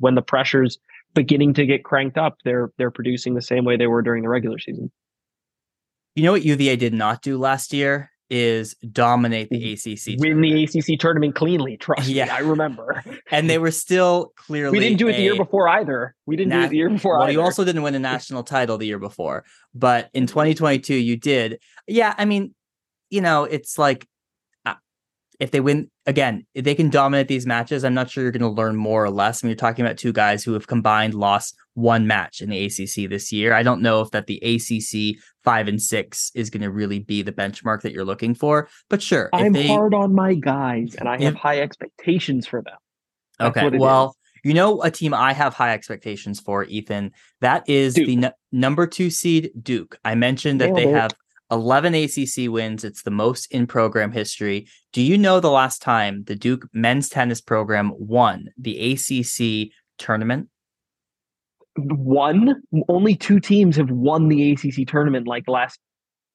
when the pressure's beginning to get cranked up, they're producing the same way they were during the regular season. You know what UVA did not do last year is dominate the ACC. Win the ACC tournament cleanly. Trust me, I remember. And they were still clearly. We didn't do it the year before either. Well, you also didn't win a national title the year before, but in 2022 you did. Yeah, I mean, it's like if they win again, if they can dominate these matches, I'm not sure you're going to learn more or less. I mean, you're talking about two guys who have combined lost 1 match in the ACC this year. I don't know if that the ACC 5 and 6 is going to really be the benchmark that you're looking for, but sure. I'm hard on my guys, and I have high expectations for them. That's okay. Well, a team I have high expectations for, Ethan, that is Duke. The number 2 seed Duke. I mentioned that they have 11 ACC wins. It's the most in program history. Do you know the last time the Duke men's tennis program won the ACC tournament? Only 2 teams have won the ACC tournament like the last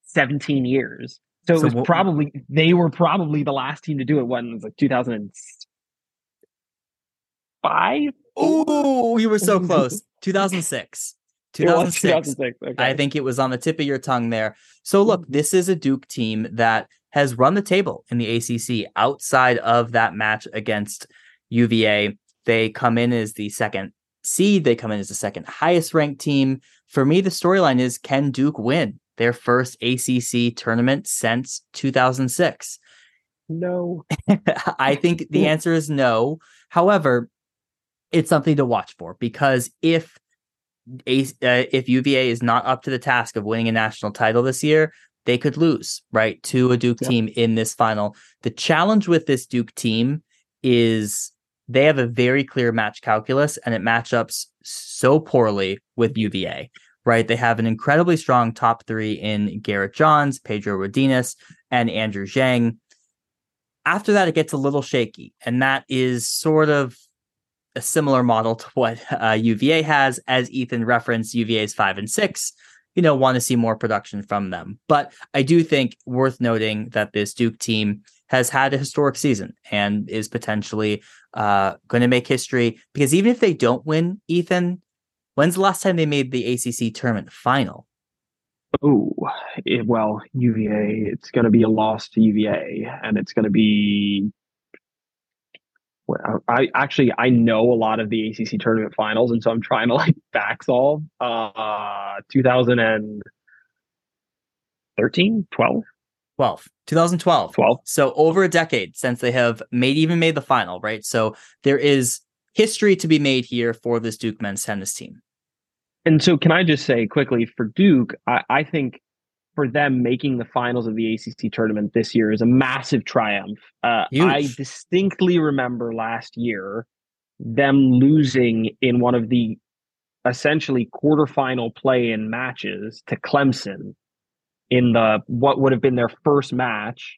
17 years. So it was probably the last team to do it when it was like 2005. Oh, you were so close. 2006. 2006. Okay. I think it was on the tip of your tongue there. So look, this is a Duke team that has run the table in the ACC outside of that match against UVA. They come in as the second seed. They come in as the second highest ranked team. For me, the storyline is, can Duke win their first ACC tournament since 2006? No. I think the answer is no. However, it's something to watch for, because if UVA is not up to the task of winning a national title this year, they could lose, right, to a Duke team in this final. The challenge with this Duke team is they have a very clear match calculus, and it matchups so poorly with UVA, right? They have an incredibly strong top three in Garrett Johns, Pedro Rodriguez, and Andrew Zhang. After that, it gets a little shaky, and that is sort of a similar model to what UVA has. As Ethan referenced, UVA's 5 and 6, you know, want to see more production from them. But I do think worth noting that this Duke team has had a historic season and is potentially going to make history, because even if they don't win, Ethan, when's the last time they made the ACC tournament final? Oh, well, UVA, it's going to be a loss to UVA, and it's going to be... I know a lot of the ACC tournament finals, and so I'm trying to back solve 2012. So over a decade since they have even made the final, right? So there is history to be made here for this Duke men's tennis team. And so can I just say quickly for Duke, I think for them making the finals of the ACC tournament this year is a massive triumph. I distinctly remember last year them losing in one of the essentially quarterfinal play-in matches to Clemson in what would have been their first match,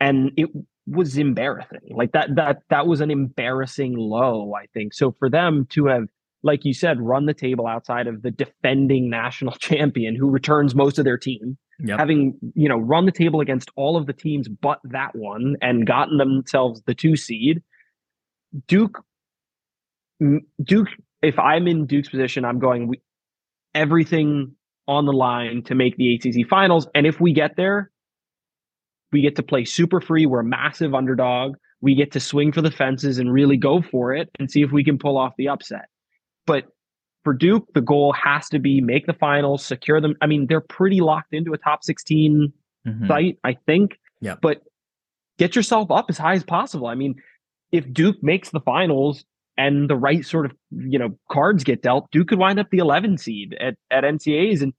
and it was embarrassing. That was an embarrassing low, I think. So for them to have, like you said, run the table outside of the defending national champion who returns most of their team, having, run the table against all of the teams but that one and gotten themselves the 2 seed. Duke, if I'm in Duke's position, I'm going everything on the line to make the ACC finals. And if we get there, we get to play super free. We're a massive underdog. We get to swing for the fences and really go for it and see if we can pull off the upset. But for Duke, the goal has to be make the finals, secure them. I mean, they're pretty locked into a top 16 site, I think. Yeah. But get yourself up as high as possible. I mean, if Duke makes the finals and the right sort of, cards get dealt, Duke could wind up the 11 seed at NCAAs. And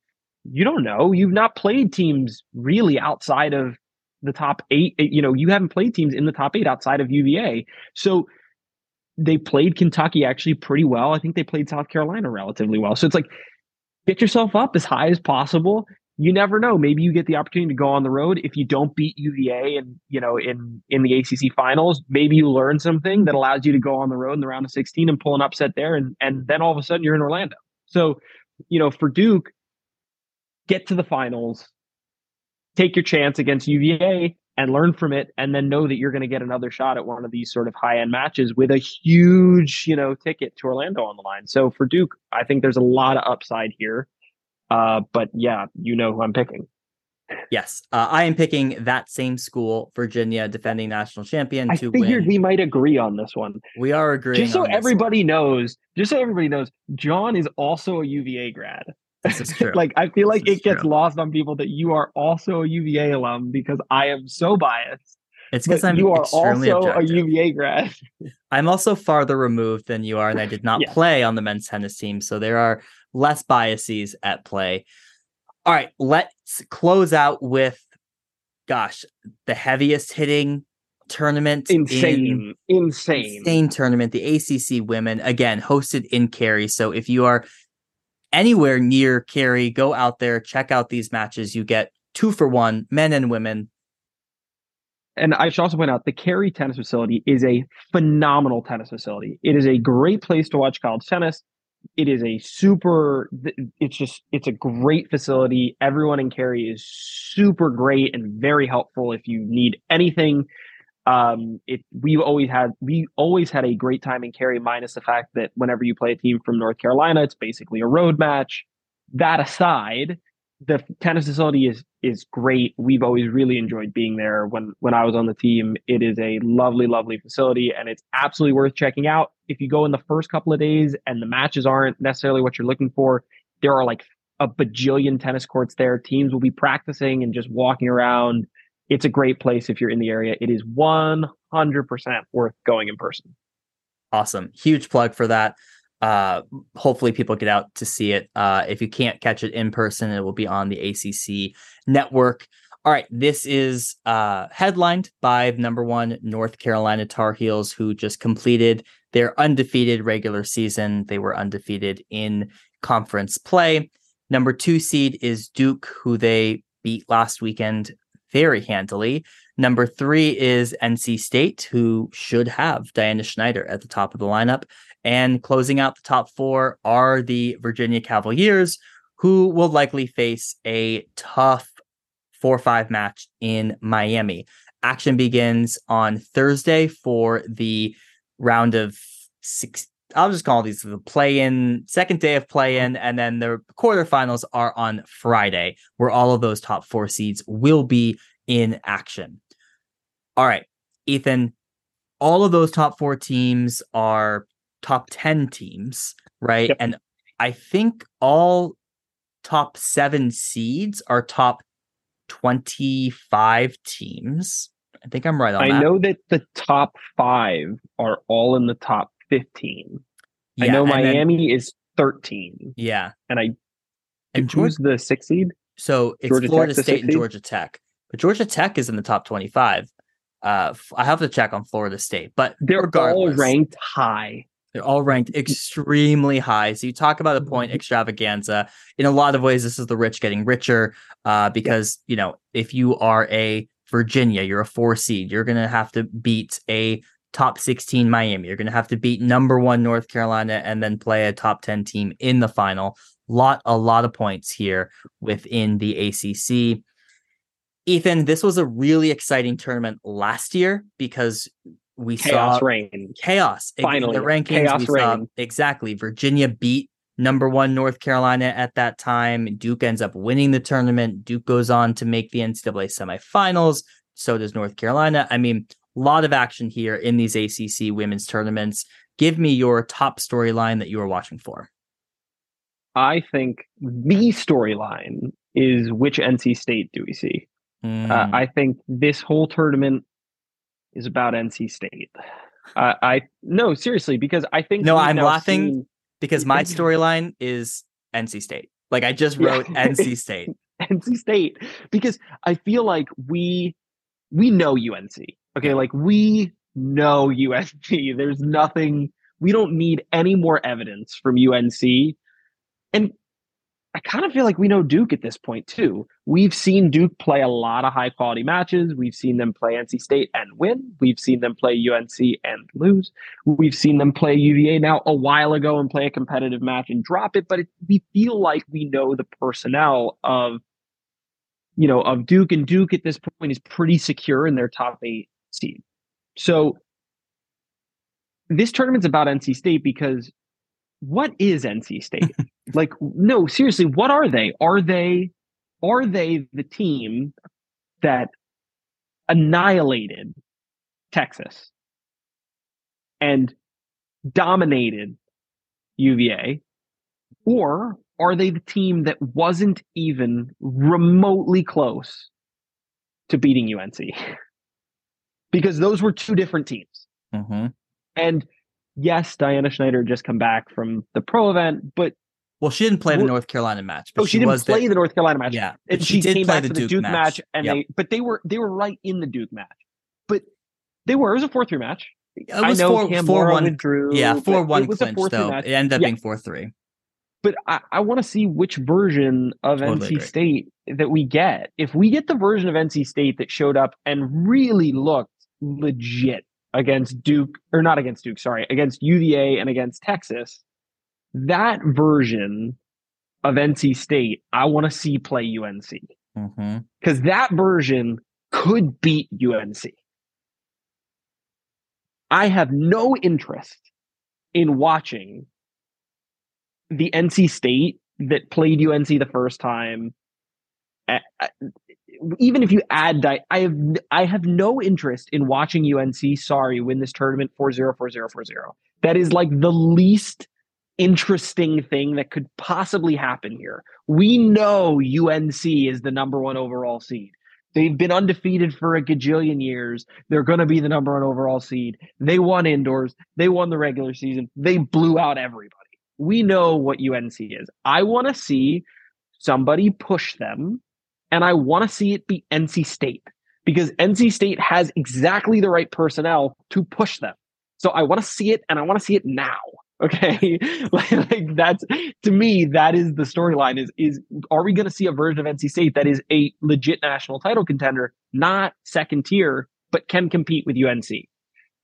you don't know. You've not played teams really outside of the top 8. You haven't played teams in the top 8 outside of UVA. So they played Kentucky actually pretty well. I think they played South Carolina relatively well. So it's get yourself up as high as possible. You never know. Maybe you get the opportunity to go on the road. If you don't beat UVA and in the ACC finals, maybe you learn something that allows you to go on the road in the round of 16 and pull an upset there. And then all of a sudden you're in Orlando. So, for Duke, get to the finals, take your chance against UVA, and learn from it, and then know that you're going to get another shot at one of these sort of high-end matches with a huge, ticket to Orlando on the line. So for Duke, I think there's a lot of upside here. But yeah, you know who I'm picking. Yes, I am picking that same school, Virginia, defending national champion. I figured we might agree on this one. We are agreeing. Just so everybody knows, John is also a UVA grad. This is true. I feel like it gets lost on people that you are also a UVA alum, because I am so biased. It's because I'm extremely objective. A UVA grad. I'm also farther removed than you are, and I did not play on the men's tennis team, so there are less biases at play. All right, let's close out with, the heaviest hitting tournament. Insane tournament. The ACC women, again, hosted in Cary. So if you are anywhere near Cary, go out there, check out these matches. You get 2 for 1, men and women. And I should also point out the Cary tennis facility is a phenomenal tennis facility. It is a great place to watch college tennis. It is it's a great facility. Everyone in Cary is super great and very helpful if you need anything. We always had a great time in Cary, minus the fact that whenever you play a team from North Carolina, it's basically a road match. That aside, the tennis facility is great. We've always really enjoyed being there when I was on the team. It is a lovely, lovely facility, and it's absolutely worth checking out. If you go in the first couple of days and the matches aren't necessarily what you're looking for, there are like a bajillion tennis courts there. Teams will be practicing and just walking around. It's a great place if you're in the area. It is 100% worth going in person. Awesome. Huge plug for that. Hopefully people get out to see it. If you can't catch it in person, it will be on the ACC network. All right. This is headlined by #1 North Carolina Tar Heels, who just completed their undefeated regular season. They were undefeated in conference play. #2 seed is Duke, who they beat last weekend very handily. #3 is NC State, who should have Diana Shnaider at the top of the lineup. And closing out the top four are the Virginia Cavaliers, who will likely face a tough 4-5 match in Miami. Action begins on Thursday for the round of 16. I'll just call these the play-in, second day of play-in, and then the quarterfinals are on Friday, where all of those top four seeds will be in action. All right, Ethan, all of those top four teams are top 10 teams, right? Yep. And I think all top 7 seeds are top 25 teams. I think I'm right on that. I know that the top 5 are all in the top 15. Yeah, I know Miami is 13. Yeah. And who's the 6th seed? So it's Florida State and Georgia Tech. But Georgia Tech is in the top 25. I have to check on Florida State, but they're all ranked high. They're all ranked extremely high. So you talk about a point extravaganza. In a lot of ways, this is the rich getting richer because, you know, if you are a Virginia, you're a 4 seed, you're going to have to beat a top 16 Miami. You're going to have to beat #1 North Carolina and then play a top 10 team in the final. A lot of points here within the ACC. Ethan, this was a really exciting tournament last year because we saw chaos. Finally, the rankings chaos reigned. Exactly. Virginia beat #1 North Carolina at that time. Duke ends up winning the tournament. Duke goes on to make the NCAA semifinals. So does North Carolina. I mean, a lot of action here in these ACC women's tournaments. Give me your top storyline that you are watching for. I think the storyline is, which NC State do we see? I think this whole tournament is about NC State. Seriously, because I think... No, I'm laughing because my storyline is NC State. Like, I just wrote NC State. NC State. Because I feel like we know UNC. Okay, like, we know UNC. There's nothing... We don't need any more evidence from UNC. And I kind of feel like we know Duke at this point, too. We've seen Duke play a lot of high-quality matches. We've seen them play NC State and win. We've seen them play UNC and lose. We've seen them play UVA now a while ago and play a competitive match and drop it. But we feel like we know the personnel of Duke, and Duke at this point is pretty secure in their top 8 seed. So this tournament's about NC State because what is NC State? Like, no, seriously, what are they? Are they the team that annihilated Texas and dominated UVA? Or are they the team that wasn't even remotely close to beating UNC? Because those were two different teams. Mm-hmm. And yes, Diana Shnaider just come back from the pro event, but... Well, she didn't play the North Carolina match. But she didn't play the North Carolina match. Yeah, and she did came play back the Duke match. And yep. they were right in the Duke match. But it was a 4-3 match. I know Cambora withdrew. Yeah, 4-1 clinch, though. Match. It ended up being 4-3. But I want to see which version of NC State that we get. If we get the version of NC State that showed up and really looked legit against UVA and against Texas, that version of NC State, I want to see play UNC. Because that version could beat UNC. I have no interest in watching the NC State that played UNC the first time even if you add that, I have no interest in watching UNC, sorry, win this tournament 4-0, 4-0, 4-0. That is like the least interesting thing that could possibly happen here. We know UNC is the number one overall seed. They've been undefeated for a gajillion years. They're going to be the number one overall seed. They won indoors. They won the regular season. They blew out everybody. We know what UNC is. I want to see somebody push them, and I want to see it be NC State, because NC State has exactly the right personnel to push them. So I want to see it, and I want to see it now. Okay, like that's, to me, that is the storyline. Is are we going to see a version of NC State that is a legit national title contender, not second tier, but can compete with UNC?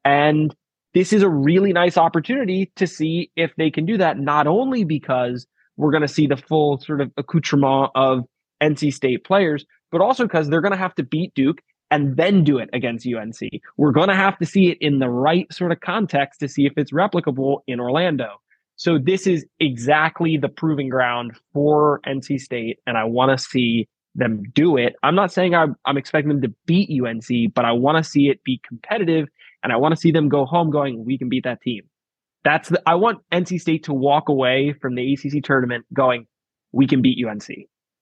And this is a really nice opportunity to see if they can do that, not only because we're going to see the full sort of accoutrement of NC State players, but also because they're going to have to beat Duke and then do it against UNC. We're going to have to see it in the right sort of context to see if it's replicable in Orlando. So this is exactly the proving ground for NC State, and I want to see them do it. I'm not saying I'm expecting them to beat UNC, but I want to see it be competitive, and I want to see them go home going, we can beat that team. I want NC State to walk away from the ACC tournament going, we can beat UNC.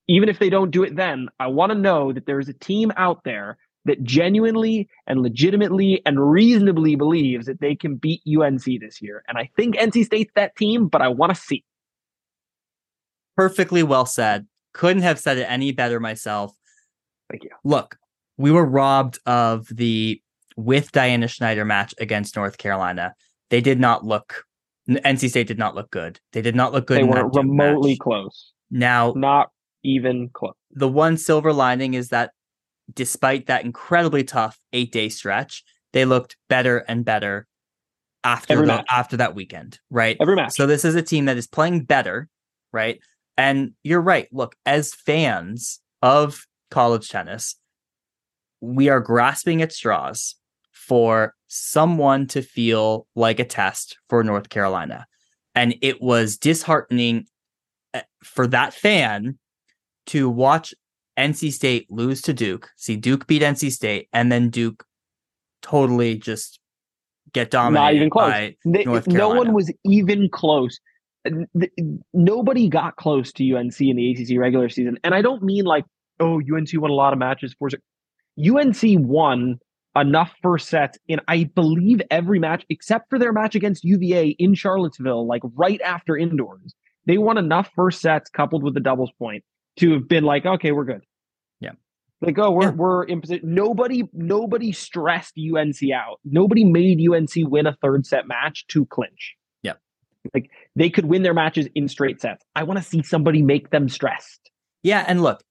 Even if they don't do it then, I want to know that there is a team out there that genuinely and legitimately and reasonably believes that they can beat UNC this year. And I think NC State's that team, but I want to see. Perfectly well said. Couldn't have said it any better myself. Thank you. Look, we were robbed of the with Diana Shnaider match against North Carolina. They did not look, NC State did not look good. They did not look good. They weren't remotely close. Now, not even close. The one silver lining is that despite that incredibly tough 8-day stretch, they looked better and better after that weekend, right? Every match. So this is a team that is playing better, right? And you're right. Look, as fans of college tennis, we are grasping at straws for someone to feel like a test for North Carolina. And it was disheartening for that fan to watch NC State lose to Duke, see Duke beat NC State, and then Duke totally just get dominated. Not even close. By North Carolina. No one was even close. Nobody got close to UNC in the ACC regular season. And I don't mean like, oh, UNC won a lot of matches. UNC won enough first sets in, I believe, every match except for their match against UVA in Charlottesville, like right after indoors. They won enough first sets coupled with the doubles point to have been like, okay, we're good. Yeah. Like, oh, we're in position. Nobody stressed UNC out. Nobody made UNC win a third set match to clinch. Yeah. Like, they could win their matches in straight sets. I want to see somebody make them stressed. Yeah. And look,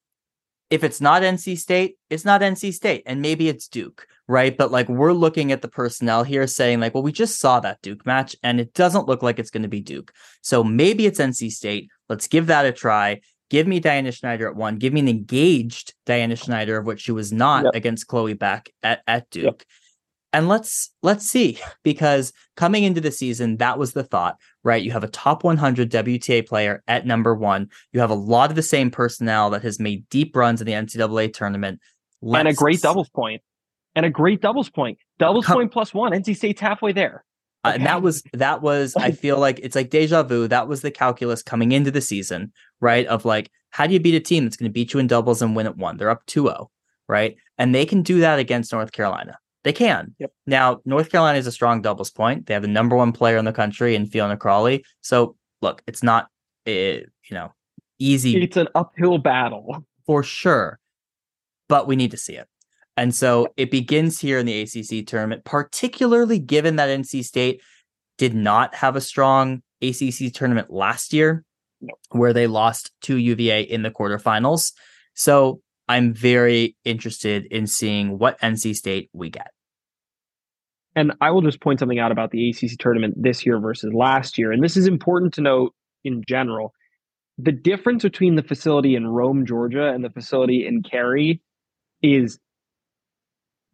if it's not NC State, it's not NC State. And maybe it's Duke, right? But like, we're looking at the personnel here saying like, well, we just saw that Duke match and it doesn't look like it's going to be Duke. So maybe it's NC State. Let's give that a try. Give me Diana Shnaider at one. Give me an engaged Diana Shnaider, of which she was not against Chloe Beck at Duke. Yep. And let's see, because coming into the season, that was the thought, right? You have a top 100 WTA player at number one. You have a lot of the same personnel that has made deep runs in the NCAA tournament. And a great doubles point. Doubles point +1. NC State's halfway there. Okay. And that was, I feel like it's like deja vu. That was the calculus coming into the season, right? Of like, how do you beat a team that's going to beat you in doubles and win at one? They're up 2-0, right? And they can do that against North Carolina. They can. Yep. Now, North Carolina is a strong doubles point. They have the number one player in the country in Fiona Crawley. So look, it's not, easy. It's an uphill battle. For sure. But we need to see it. And so it begins here in the ACC tournament, particularly given that NC State did not have a strong ACC tournament last year, where they lost to UVA in the quarterfinals. So I'm very interested in seeing what NC State we get. And I will just point something out about the ACC tournament this year versus last year. And this is important to note in general. The difference between the facility in Rome, Georgia, and the facility in Cary is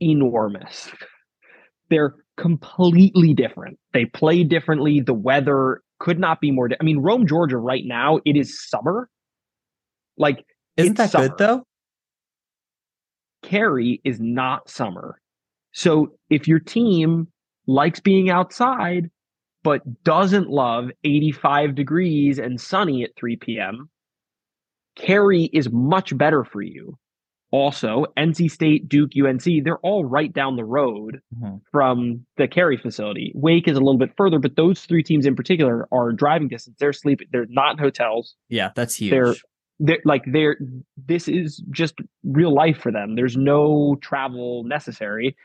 enormous. They're completely different. They play differently. The weather could not be more. I mean, Rome, Georgia, right now it is summer. Like, isn't that summer. Good though? carry is not summer. So if your team likes being outside, but doesn't love 85 degrees and sunny at 3 p.m., carry is much better for you. Also, NC State, Duke, UNC, they're all right down the road from the carry facility. Wake is a little bit further, but those three teams in particular are driving distance. They're sleeping. They're not in hotels. Yeah, that's huge. They're this is just real life for them. There's no travel necessary.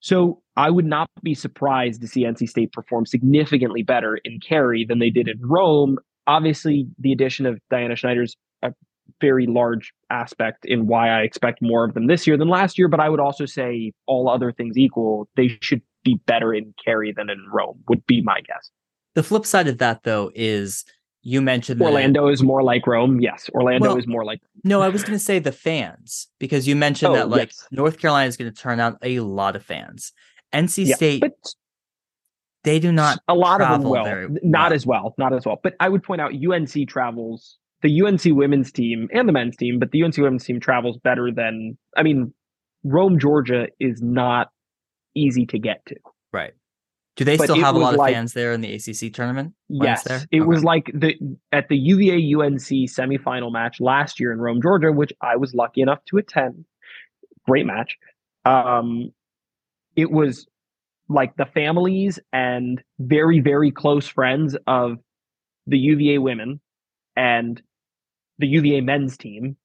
So I would not be surprised to see NC State perform significantly better in carry than they did in Rome. Obviously, the addition of Diana Shnaider's very large aspect in why I expect more of them this year than last year, but I would also say all other things equal, they should be better in carry than in Rome, would be my guess. The flip side of that, though, is you mentioned Orlando that... is more like Rome. Yes, Orlando is more like... No, I was going to say the fans, because you mentioned North Carolina is going to turn out a lot of fans. NC State... But... They do not a lot of them not as well. But I would point out UNC travels, the UNC women's team and the men's team, but the UNC women's team travels better than, I mean, Rome, Georgia is not easy to get to. Right. Do they still have a lot of fans there in the ACC tournament? Yes. It was like at the UVA UNC semifinal match last year in Rome, Georgia, which I was lucky enough to attend. Great match. It was like the families and very, very close friends of the UVA women and the UVA men's team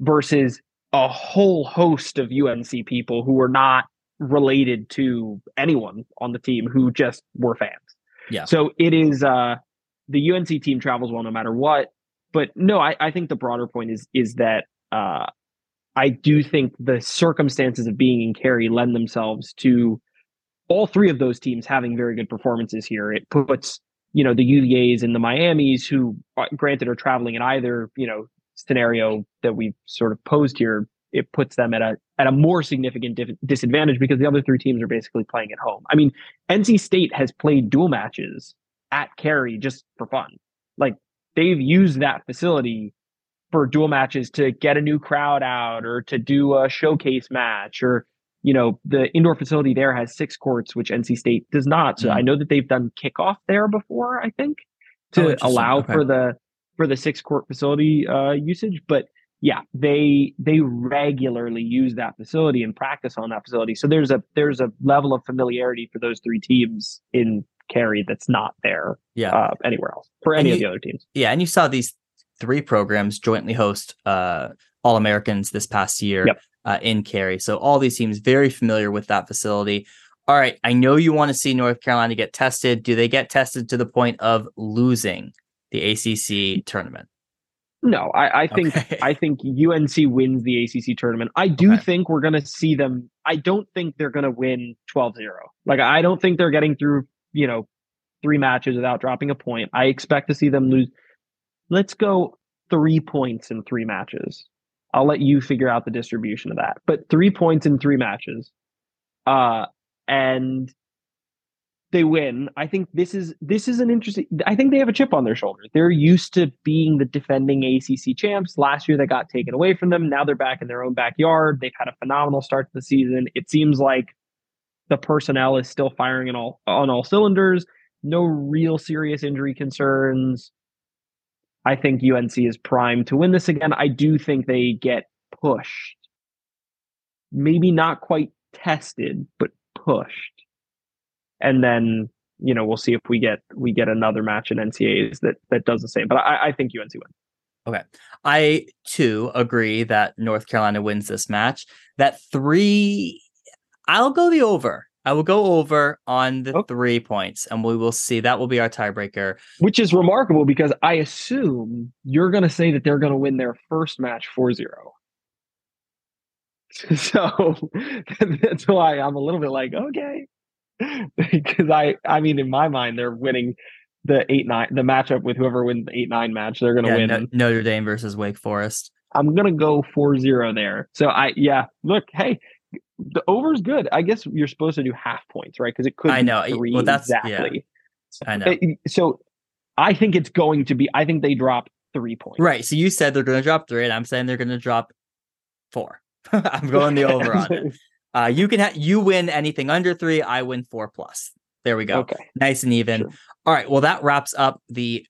versus a whole host of UNC people who were not related to anyone on the team, who just were fans. Yeah. So it is the UNC team travels well no matter what. But no, I think the broader point is that I do think the circumstances of being in carry lend themselves to all three of those teams having very good performances here. It puts, the UVAs and the Miamis, who granted are traveling in either, scenario that we've sort of posed here. It puts them at a more significant disadvantage because the other three teams are basically playing at home. I mean, NC State has played dual matches at Cary just for fun. Like, they've used that facility for dual matches to get a new crowd out or to do a showcase match, or the indoor facility there has 6 courts, which NC State does not. So I know that they've done kickoff there before, I think, to allow for the 6-court facility usage. But yeah, they regularly use that facility and practice on that facility. So there's a level of familiarity for those three teams in carry that's not there anywhere else for any of the other teams. Yeah, and you saw these three programs jointly host All-Americans this past year. Yep. In carry. So all these teams very familiar with that facility. All right. I know you want to see North Carolina get tested. Do they get tested to the point of losing the ACC tournament? No, I think UNC wins the ACC tournament. I do think we're going to see them. I don't think they're going to win 12-0. Like, I don't think they're getting through, 3 matches without dropping a point. I expect to see them lose. Let's go 3 points in 3 matches. I'll let you figure out the distribution of that. But 3 points in 3 matches, and they win. I think this is an interesting... I think they have a chip on their shoulder. They're used to being the defending ACC champs. Last year, they got taken away from them. Now they're back in their own backyard. They've had a phenomenal start to the season. It seems like the personnel is still firing on all cylinders. No real serious injury concerns. I think UNC is primed to win this again. I do think they get pushed. Maybe not quite tested, but pushed. And then, we'll see if we get another match in NCAAs that does the same. But I think UNC wins. Okay. I, too, agree that North Carolina wins this match. That 3... I'll go the over. I will go over on the 3 points, and we will see. That will be our tiebreaker. Which is remarkable because I assume you're going to say that they're going to win their first match 4-0. So that's why I'm a little bit like, okay. Because I mean, in my mind, they're winning the 8-9, the matchup with whoever wins the 8-9 match. They're going to win. Notre Dame versus Wake Forest. I'm going to go 4-0 there. So look, hey. The over is good. I guess you're supposed to do half points, right? Because it could be 3 exactly. Yeah. I know. So I think it's going to be... I think they drop 3 points. Right. So you said they're going to drop 3, and I'm saying they're going to drop 4. I'm going the over on it. You win anything under 3. I win 4+. There we go. Okay. Nice and even. Sure. All right. Well, that wraps up the,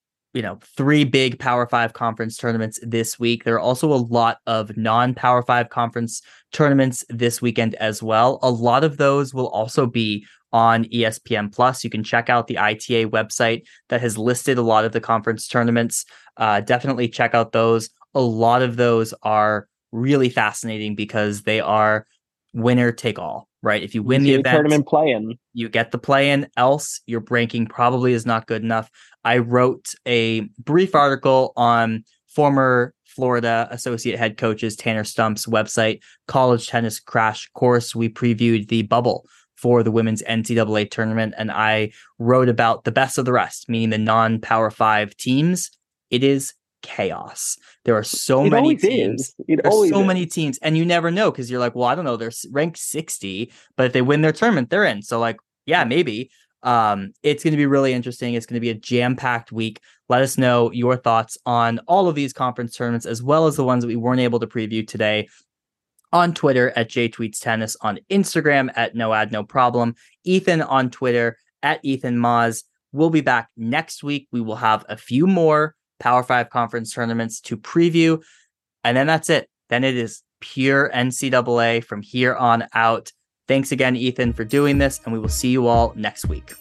3 big Power 5 conference tournaments this week. There are also a lot of non-Power 5 conference tournaments this weekend as well. A lot of those will also be on ESPN Plus. You can check out the ITA website that has listed a lot of the conference tournaments. Definitely check out those. A lot of those are really fascinating because they are winner take all, right? If you win the event, tournament play-in, you get the play-in, else your ranking probably is not good enough. I wrote a brief article on former Florida associate head coaches Tanner Stump's website, College Tennis Crash Course. We previewed the bubble for the women's NCAA tournament, and I wrote about the best of the rest, meaning the non-Power 5 teams. It is chaos. There are so many teams. Many teams, and you never know, because you're like, well, I don't know, they're ranked 60, but if they win their tournament, they're in. So like, yeah, maybe. It's going to be really interesting. It's going to be a jam-packed week. Let us know your thoughts on all of these conference tournaments, as well as the ones that we weren't able to preview today. On Twitter at JTweetsTennis, on Instagram at NoAdNoProblem, Ethan on Twitter at EthanMoz. We'll be back next week. We will have a few more Power 5 conference tournaments to preview, and then that's it. Then it is pure NCAA from here on out. Thanks again, Ethan, for doing this, and we will see you all next week.